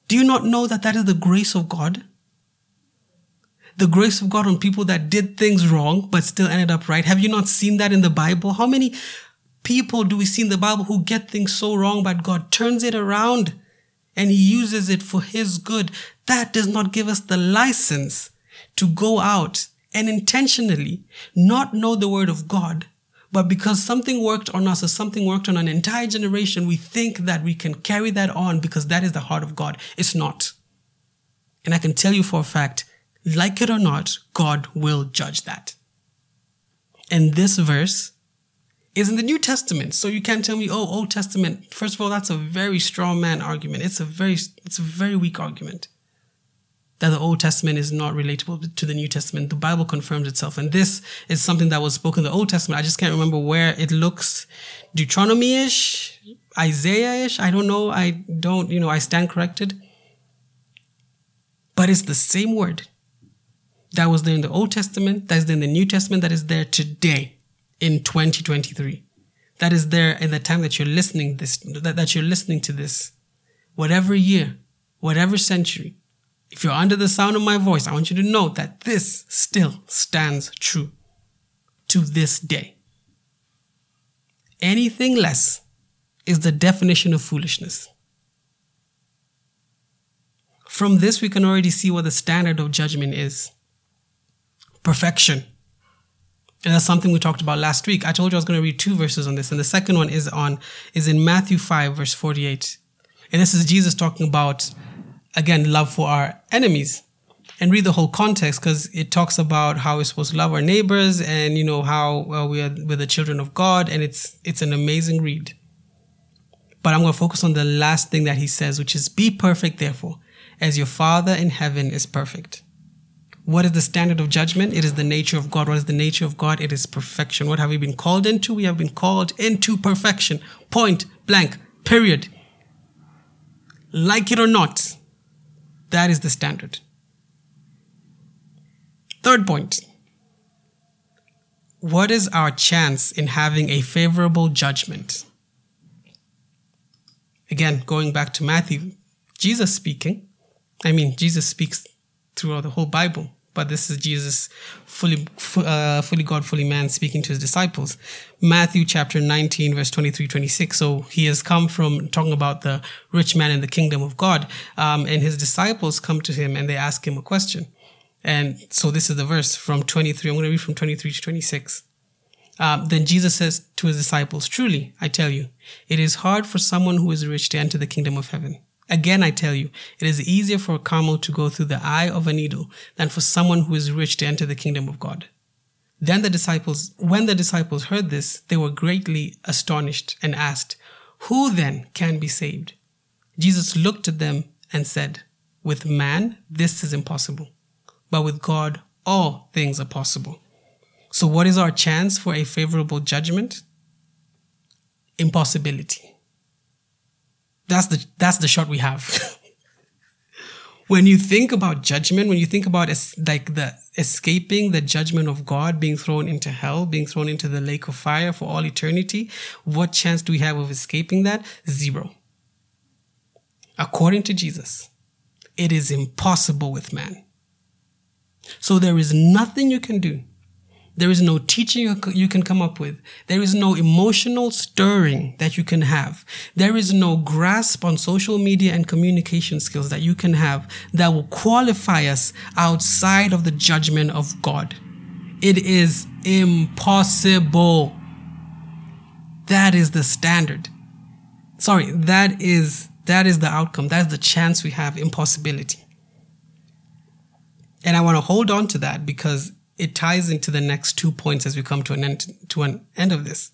Do you not know that that is the grace of God? The grace of God on people that did things wrong but still ended up right. Have you not seen that in the Bible? How many people do we see in the Bible who get things so wrong, but God turns it around and he uses it for his good? That does not give us the license to go out and intentionally not know the word of God, but because something worked on us or something worked on an entire generation, we think that we can carry that on because that is the heart of God. It's not. And I can tell you for a fact, like it or not, God will judge that. And this verse is in the New Testament. So you can't tell me, oh, Old Testament. First of all, that's a very strong man argument. It's a very weak argument. That the Old Testament is not relatable to the New Testament. The Bible confirms itself. And this is something that was spoken in the Old Testament. I just can't remember where it looks. Deuteronomy-ish? Isaiah-ish? I don't know. I stand corrected. But it's the same word that was there in the Old Testament, that is there in the New Testament, that is there today in 2023. That is there in the time that you're listening to this. whatever year, whatever century, if you're under the sound of my voice, I want you to know that this still stands true to this day. Anything less is the definition of foolishness. From this, we can already see what the standard of judgment is. Perfection. And that's something we talked about last week. I told you I was going to read two verses on this. And the second one is in Matthew 5, verse 48. And this is Jesus talking about, again, love for our enemies. And read the whole context, because it talks about how we're supposed to love our neighbors and, you know, how we're the children of God. And it's an amazing read. But I'm going to focus on the last thing that he says, which is, be perfect, therefore, as your Father in heaven is perfect. What is the standard of judgment? It is the nature of God. What is the nature of God? It is perfection. What have we been called into? We have been called into perfection. Point blank, period. Like it or not, that is the standard. Third point. What is our chance in having a favorable judgment? Again, going back to Matthew, Jesus speaking. I mean, Jesus speaks throughout the whole Bible, but this is Jesus, fully God, fully man, speaking to his disciples. Matthew chapter 19, verse 23-26. So he has come from talking about the rich man in the kingdom of God, and his disciples come to him and they ask him a question. And so this is the verse from 23. I'm going to read from 23-26. Then Jesus says to his disciples, "Truly, I tell you, it is hard for someone who is rich to enter the kingdom of heaven. Again, I tell you, it is easier for a camel to go through the eye of a needle than for someone who is rich to enter the kingdom of God." Then when the disciples heard this, they were greatly astonished and asked, "Who then can be saved?" Jesus looked at them and said, "With man, this is impossible, but with God, all things are possible." So what is our chance for a favorable judgment? Impossibility. That's the shot we have. When you think about judgment, when you think about the escaping the judgment of God, being thrown into hell, being thrown into the lake of fire for all eternity, what chance do we have of escaping that? Zero. According to Jesus, it is impossible with man. So there is nothing you can do. There is no teaching you can come up with. There is no emotional stirring that you can have. There is no grasp on social media and communication skills that you can have that will qualify us outside of the judgment of God. It is impossible. That is the standard. Sorry, that is the outcome. That's the chance we have, impossibility. And I want to hold on to that because it ties into the next 2 points as we come to an end of this.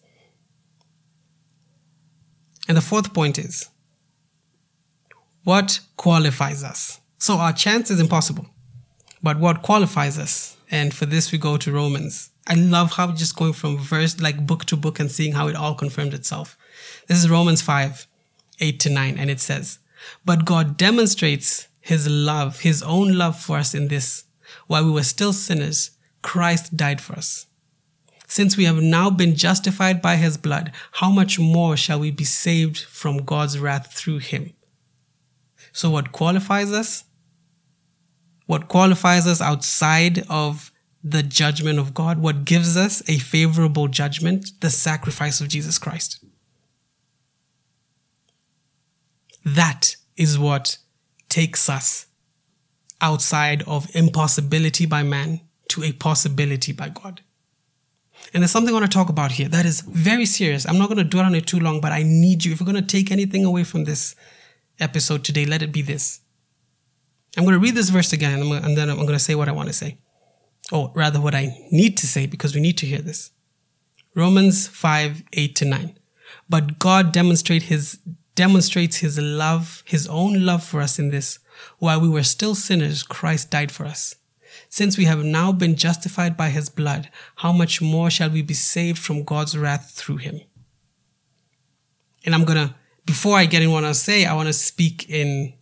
And the fourth point is, what qualifies us? So our chance is impossible, but what qualifies us? And for this, we go to Romans. I love how just going from verse, like book to book, and seeing how it all confirmed itself. This is Romans 5, 8-9. And it says, "But God demonstrates his own love for us in this: while we were still sinners, Christ died for us. Since we have now been justified by his blood, how much more shall we be saved from God's wrath through him?" So what qualifies us? What qualifies us outside of the judgment of God? What gives us a favorable judgment? The sacrifice of Jesus Christ. That is what takes us outside of impossibility by man to a possibility by God. And there's something I want to talk about here that is very serious. I'm not going to dwell on it too long, but I need you. If you're going to take anything away from this episode today, let it be this. I'm going to read this verse again, and then I'm going to say what I want to say. Or rather, what I need to say, because we need to hear this. Romans 5, 8-9. "But God demonstrates his own love for us in this: while we were still sinners, Christ died for us. Since we have now been justified by his blood, how much more shall we be saved from God's wrath through him?" And before I get in what I say, I want to speak in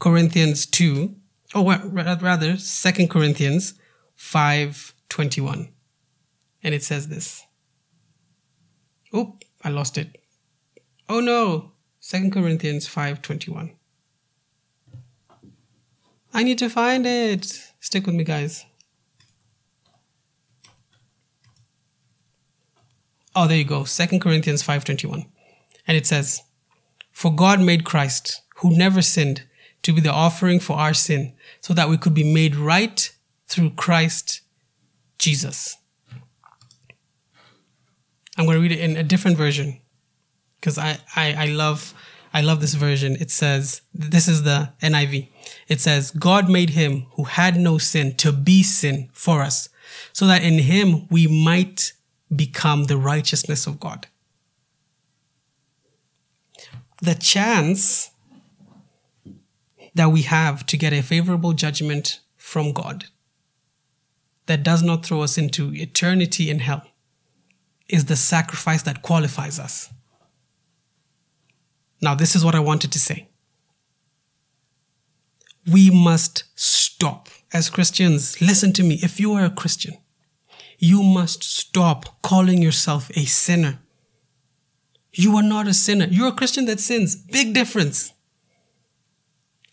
Corinthians 2, or rather 2 Corinthians 5:21. And it says this. Oh, I lost it. Oh no, 2 Corinthians 5:21. I need to find it. Stick with me, guys. Oh, there you go. 2 Corinthians 5:21. And it says, "For God made Christ, who never sinned, to be the offering for our sin, so that we could be made right through Christ Jesus." I'm going to read it in a different version because I love this version. It says, this is the NIV. It says, "God made him who had no sin to be sin for us, so that in him we might become the righteousness of God." The chance that we have to get a favorable judgment from God that does not throw us into eternity in hell is the sacrifice that qualifies us. Now, this is what I wanted to say. We must stop. As Christians, listen to me. If you are a Christian, you must stop calling yourself a sinner. You are not a sinner. You're a Christian that sins. Big difference.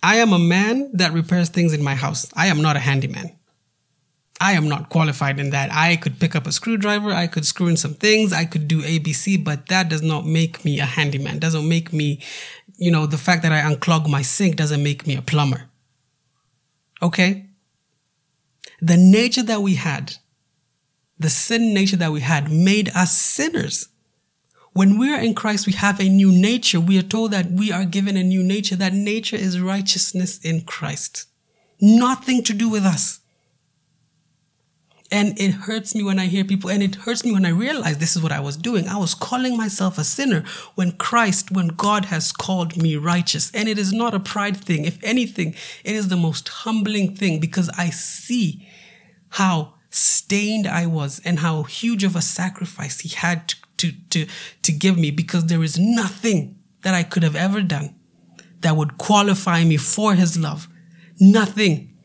I am a man that repairs things in my house. I am not a handyman. I am not qualified in that. I could pick up a screwdriver. I could screw in some things. I could do ABC, but that does not make me a handyman. Doesn't make me, you know, the fact that I unclog my sink doesn't make me a plumber. Okay? The nature that we had, the sin nature that we had made us sinners. When we are in Christ, we have a new nature. We are told that we are given a new nature. That nature is righteousness in Christ. Nothing to do with us. And it hurts me when I hear people, and it hurts me when I realize this is what I was doing. I was calling myself a sinner when God has called me righteous. And it is not a pride thing. If anything, it is the most humbling thing because I see how stained I was and how huge of a sacrifice he had to give me, because there is nothing that I could have ever done that would qualify me for his love. Nothing.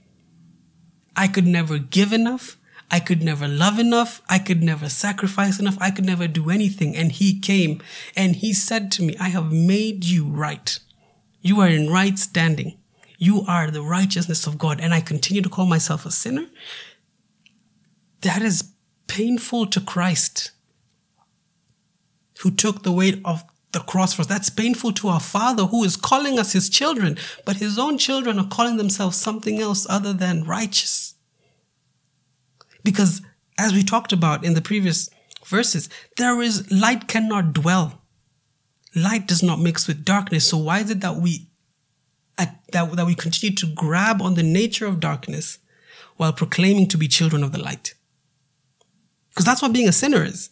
I could never give enough. I could never love enough. I could never sacrifice enough. I could never do anything. And he came and he said to me, "I have made you right. You are in right standing. You are the righteousness of God." And I continue to call myself a sinner. That is painful to Christ, who took the weight of the cross for us. That's painful to our Father, who is calling us his children, but his own children are calling themselves something else other than righteous. Because as we talked about in the previous verses, light cannot dwell. Light does not mix with darkness. So why is it that we continue to grab on the nature of darkness while proclaiming to be children of the light? Because that's what being a sinner is.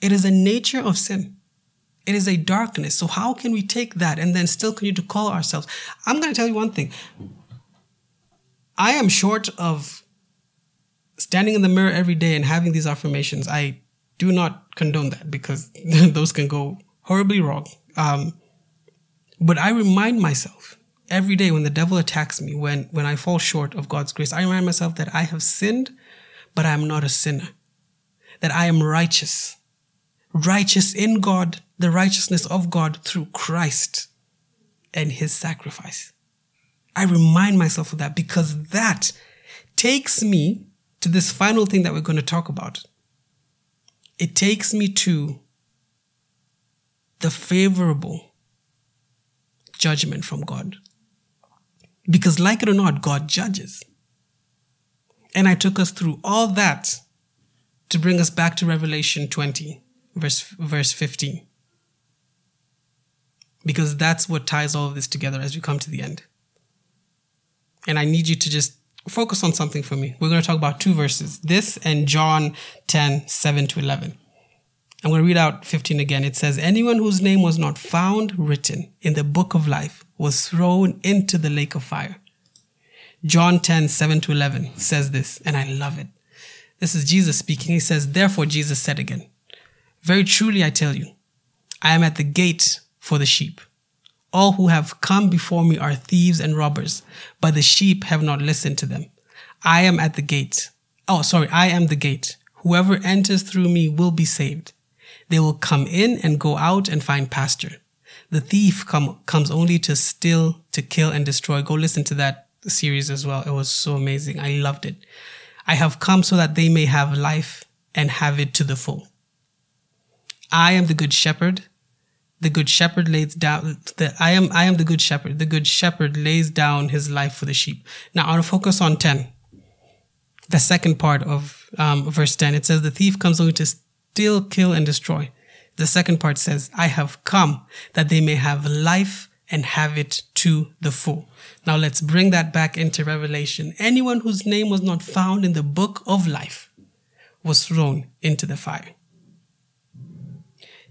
It is a nature of sin. It is a darkness. So how can we take that and then still continue to call ourselves? I'm going to tell you one thing. I am short of standing in the mirror every day and having these affirmations. I do not condone that because those can go horribly wrong. But I remind myself every day when the devil attacks me, when I fall short of God's grace, I remind myself that I have sinned, but I am not a sinner. That I am righteous. Righteous in God, the righteousness of God through Christ and his sacrifice. I remind myself of that because that takes me to this final thing that we're going to talk about. It takes me to the favorable judgment from God. Because like it or not, God judges. And I took us through all that to bring us back to Revelation 20. Verse 15. Because that's what ties all of this together as we come to the end. And I need you to just focus on something for me. We're going to talk about two verses, this and John 10:7-11. I'm going to read out 15 again. It says, "Anyone whose name was not found written in the book of life was thrown into the lake of fire." John 10:7-11 says this, and I love it. This is Jesus speaking. He says, "Therefore Jesus said again, 'Very truly I tell you, I am at the gate for the sheep. All who have come before me are thieves and robbers, but the sheep have not listened to them. I am at the gate. I am the gate. Whoever enters through me will be saved. They will come in and go out and find pasture. The thief comes only to steal, to kill, and destroy. Go listen to that series as well. It was so amazing. I loved it. I have come so that they may have life and have it to the full. I am the good shepherd. The good shepherd lays down I am the good shepherd. The good shepherd lays down his life for the sheep. Now I'll focus on 10. The second part of verse 10. It says, the thief comes only to steal, kill, and destroy. The second part says, I have come that they may have life and have it to the full. Now let's bring that back into Revelation. Anyone whose name was not found in the book of life was thrown into the fire.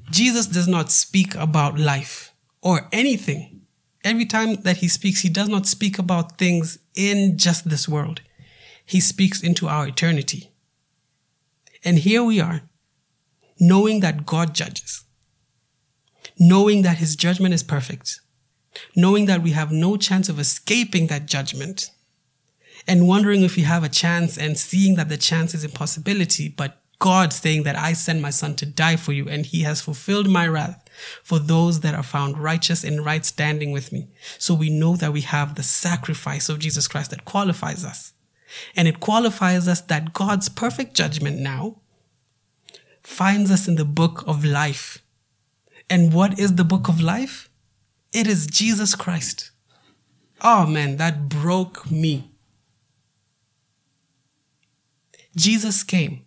Jesus does not speak about life or anything. Every time that he speaks, he does not speak about things in just this world. He speaks into our eternity. And here we are, knowing that God judges, knowing that his judgment is perfect, knowing that we have no chance of escaping that judgment, and wondering if we have a chance and seeing that the chance is impossibility, but God saying that I send my son to die for you, and he has fulfilled my wrath for those that are found righteous in right standing with me. So we know that we have the sacrifice of Jesus Christ that qualifies us. And it qualifies us that God's perfect judgment now finds us in the book of life. And what is the book of life? It is Jesus Christ. Oh man, that broke me. Jesus came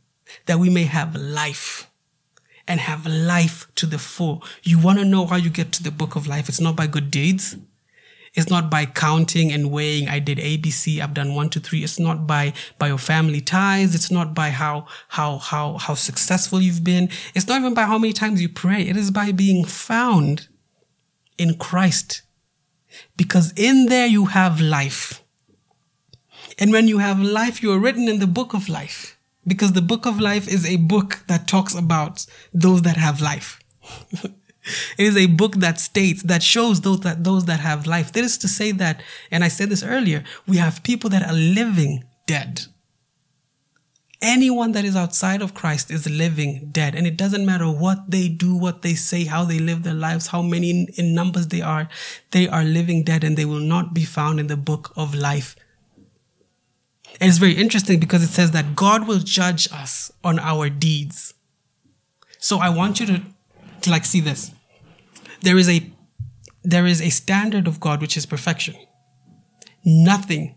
that we may have life and have life to the full. You want to know how you get to the book of life? It's not by good deeds. It's not by counting and weighing. I did ABC. I've done 1, 2, 3. It's not by your family ties. It's not by how successful you've been. It's not even by how many times you pray. It is by being found in Christ, because in there you have life. And when you have life, you are written in the book of life, because the book of life is a book that talks about those that have life. It is a book that states, that shows those that have life. That is to say that, and I said this earlier, we have people that are living dead. Anyone that is outside of Christ is living dead. And it doesn't matter what they do, what they say, how they live their lives, how many in numbers they are living dead, and they will not be found in the book of life. And it's very interesting because it says that God will judge us on our deeds. So I want you to like see this. There is a standard of God, which is perfection. Nothing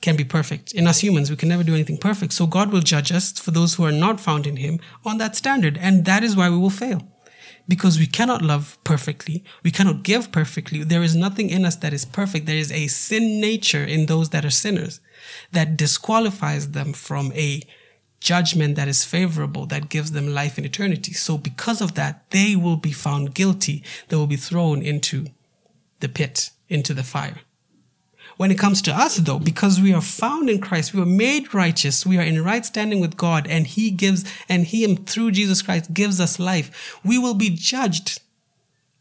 can be perfect. In us humans, we can never do anything perfect. So God will judge us, for those who are not found in him, on that standard. And that is why we will fail, because we cannot love perfectly. We cannot give perfectly. There is nothing in us that is perfect. There is a sin nature in those that are sinners that disqualifies them from a judgment that is favorable, that gives them life in eternity. So because of that, they will be found guilty. They will be thrown into the pit, into the fire. When it comes to us, though, because we are found in Christ, we are made righteous, we are in right standing with God, and he through Jesus Christ gives us life. We will be judged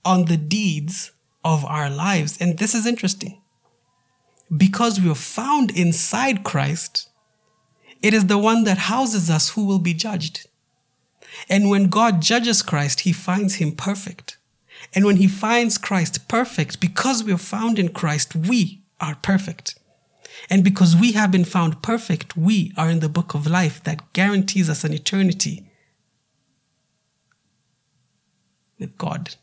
on the deeds of our lives. And this is interesting. Because we are found inside Christ, it is the one that houses us who will be judged. And when God judges Christ, he finds him perfect. And when he finds Christ perfect, because we are found in Christ, we are perfect. And because we have been found perfect, we are in the book of life that guarantees us an eternity with God.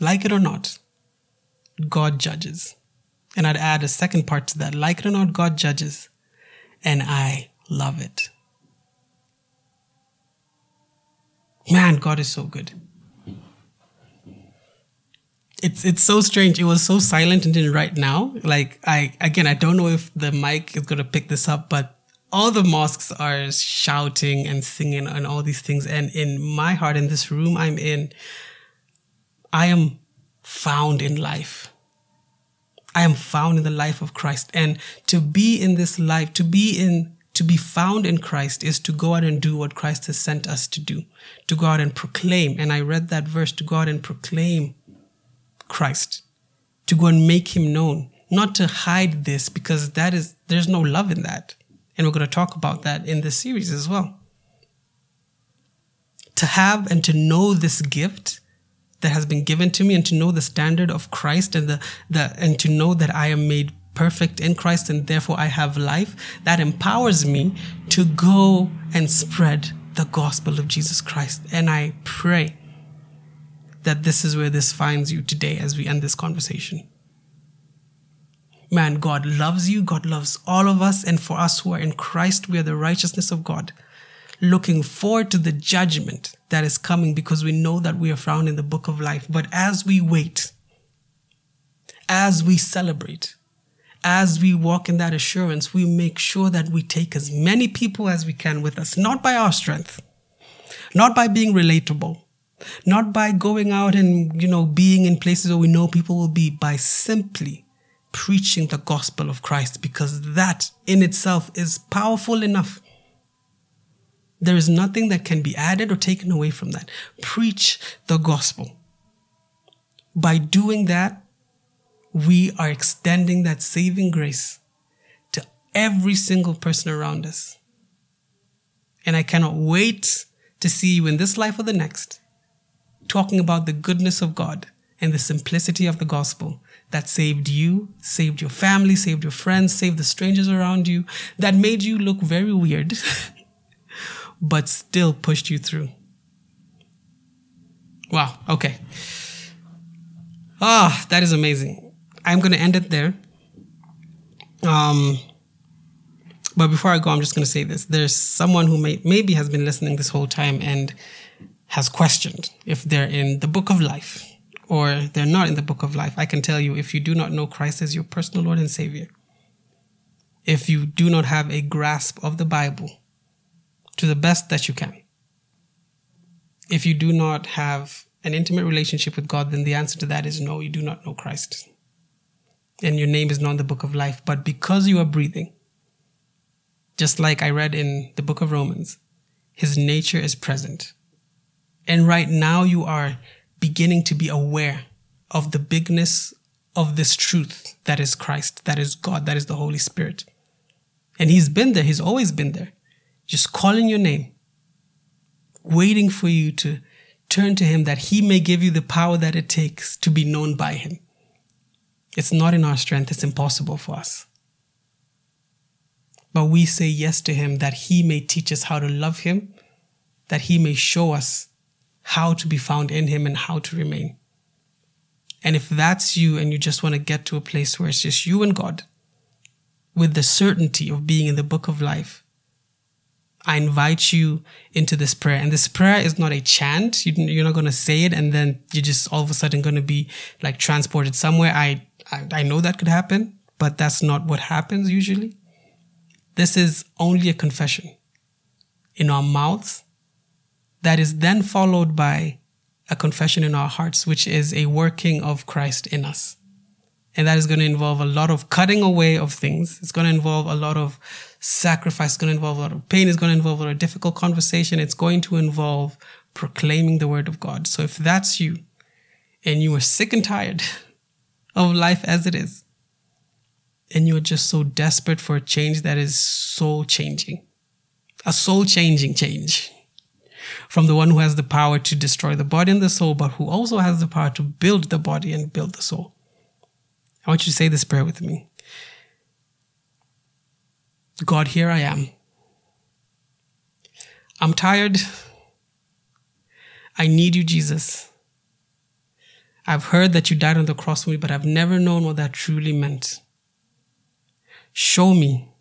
Like it or not, God judges. And I'd add a second part to that. Like it or not, God judges. And I love it. Man, God is so good. It's so strange. It was so silent and then right now. Like, I don't know if the mic is going to pick this up, but all the mosques are shouting and singing and all these things. And in my heart, in this room I'm in, I am found in life. I am found in the life of Christ. And to be in this life, to be found in Christ is to go out and do what Christ has sent us to do, to go out and proclaim. And I read that verse, to go out and proclaim Christ, to go and make him known, not to hide this, because there's no love in that. And we're going to talk about that in this series as well. to have and to know this gift that has been given to me, and to know the standard of Christ, and and to know that I am made perfect in Christ, and therefore I have life, that empowers me to go and spread the gospel of Jesus Christ. And I pray that this is where this finds you today as we end this conversation. Man, God loves you. God loves all of us. And for us who are in Christ, we are the righteousness of God, looking forward to the judgment that is coming, because we know that we are found in the book of life. But as we wait, as we celebrate, as we walk in that assurance, we make sure that we take as many people as we can with us, not by our strength, not by being relatable, not by going out and, being in places where we know people will be, by simply preaching the gospel of Christ, because that in itself is powerful enough. There is nothing that can be added or taken away from that. Preach the gospel. By doing that, we are extending that saving grace to every single person around us. And I cannot wait to see you in this life or the next, talking about the goodness of God and the simplicity of the gospel that saved you, saved your family, saved your friends, saved the strangers around you, that made you look very weird, but still pushed you through. Wow, okay. Ah, that is amazing. I'm going to end it there. But before I go, I'm just going to say this. There's someone who maybe has been listening this whole time and has questioned if they're in the book of life or they're not in the book of life. I can tell you, if you do not know Christ as your personal Lord and Savior, if you do not have a grasp of the Bible to the best that you can, if you do not have an intimate relationship with God, then the answer to that is no, you do not know Christ. And your name is not in the book of life. But because you are breathing, just like I read in the book of Romans, his nature is present. And right now you are beginning to be aware of the bigness of this truth that is Christ, that is God, that is the Holy Spirit. And he's been there. He's always been there. Just calling your name, waiting for you to turn to him, that he may give you the power that it takes to be known by him. It's not in our strength. It's impossible for us. But we say yes to him, that he may teach us how to love him, that he may show us how to be found in him and how to remain. And if that's you, and you just want to get to a place where it's just you and God, with the certainty of being in the book of life, I invite you into this prayer. And this prayer is not a chant. You're not going to say it and then you're just all of a sudden going to be like transported somewhere. I know that could happen, but that's not what happens usually. This is only a confession in our mouths that is then followed by a confession in our hearts, which is a working of Christ in us. And that is going to involve a lot of cutting away of things. It's going to involve a lot of sacrifice. It's going to involve a lot of pain. It's going to involve a lot of difficult conversation. It's going to involve proclaiming the word of God. So if that's you and you are sick and tired of life as it is, and you're just so desperate for a change that is soul changing, a soul changing change from the one who has the power to destroy the body and the soul, but who also has the power to build the body and build the soul, I want you to say this prayer with me. God, here I am. I'm tired. I need you, Jesus. I've heard that you died on the cross for me, but I've never known what that truly meant. Show me.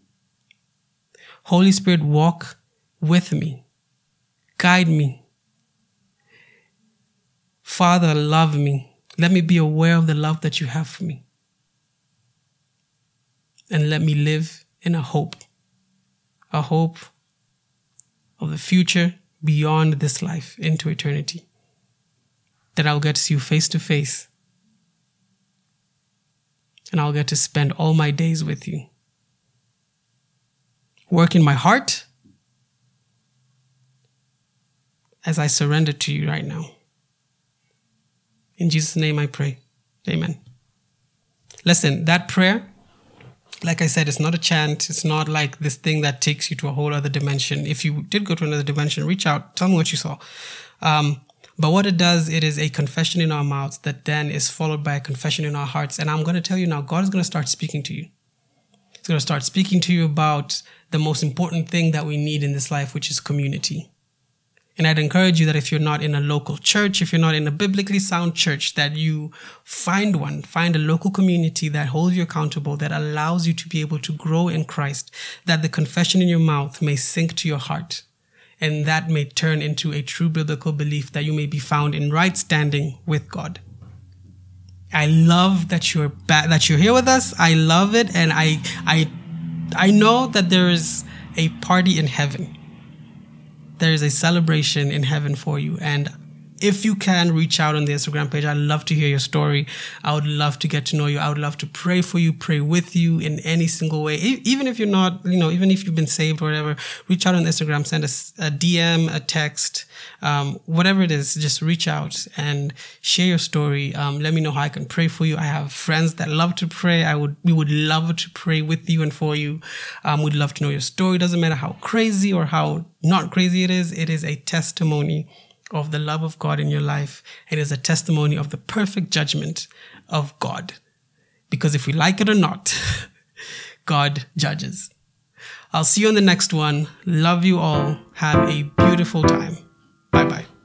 Holy Spirit, walk with me. Guide me. Father, love me. Let me be aware of the love that you have for me. And let me live in a hope of the future beyond this life into eternity, that I'll get to see you face to face and I'll get to spend all my days with you. Work in my heart as I surrender to you right now. In Jesus' name I pray. Amen. Listen, that prayer, like I said, it's not a chant. It's not like this thing that takes you to a whole other dimension. If you did go to another dimension, reach out. Tell me what you saw. But what it does, it is a confession in our mouths that then is followed by a confession in our hearts. And I'm going to tell you now, God is going to start speaking to you. He's going to start speaking to you about the most important thing that we need in this life, which is community. And I'd encourage you that if you're not in a local church, if you're not in a biblically sound church, that you find one, find a local community that holds you accountable, that allows you to be able to grow in Christ, that the confession in your mouth may sink to your heart. And that may turn into a true biblical belief that you may be found in right standing with God. I love that you're here with us. I love it. And I know that there is a party in heaven. There is a celebration in heaven for you. And if you can, reach out on the Instagram page. I'd love to hear your story. I would love to get to know you. I would love to pray for you, pray with you in any single way. Even if you're not, even if you've been saved or whatever, reach out on Instagram, send us a DM, a text, whatever it is, just reach out and share your story. Let me know how I can pray for you. I have friends that love to pray. We would love to pray with you and for you. We'd love to know your story. It doesn't matter how crazy or how not crazy it is a testimony of the love of God in your life. It is a testimony of the perfect judgment of God. Because if we like it or not, God judges. I'll see you on the next one. Love you all. Have a beautiful time. Bye-bye.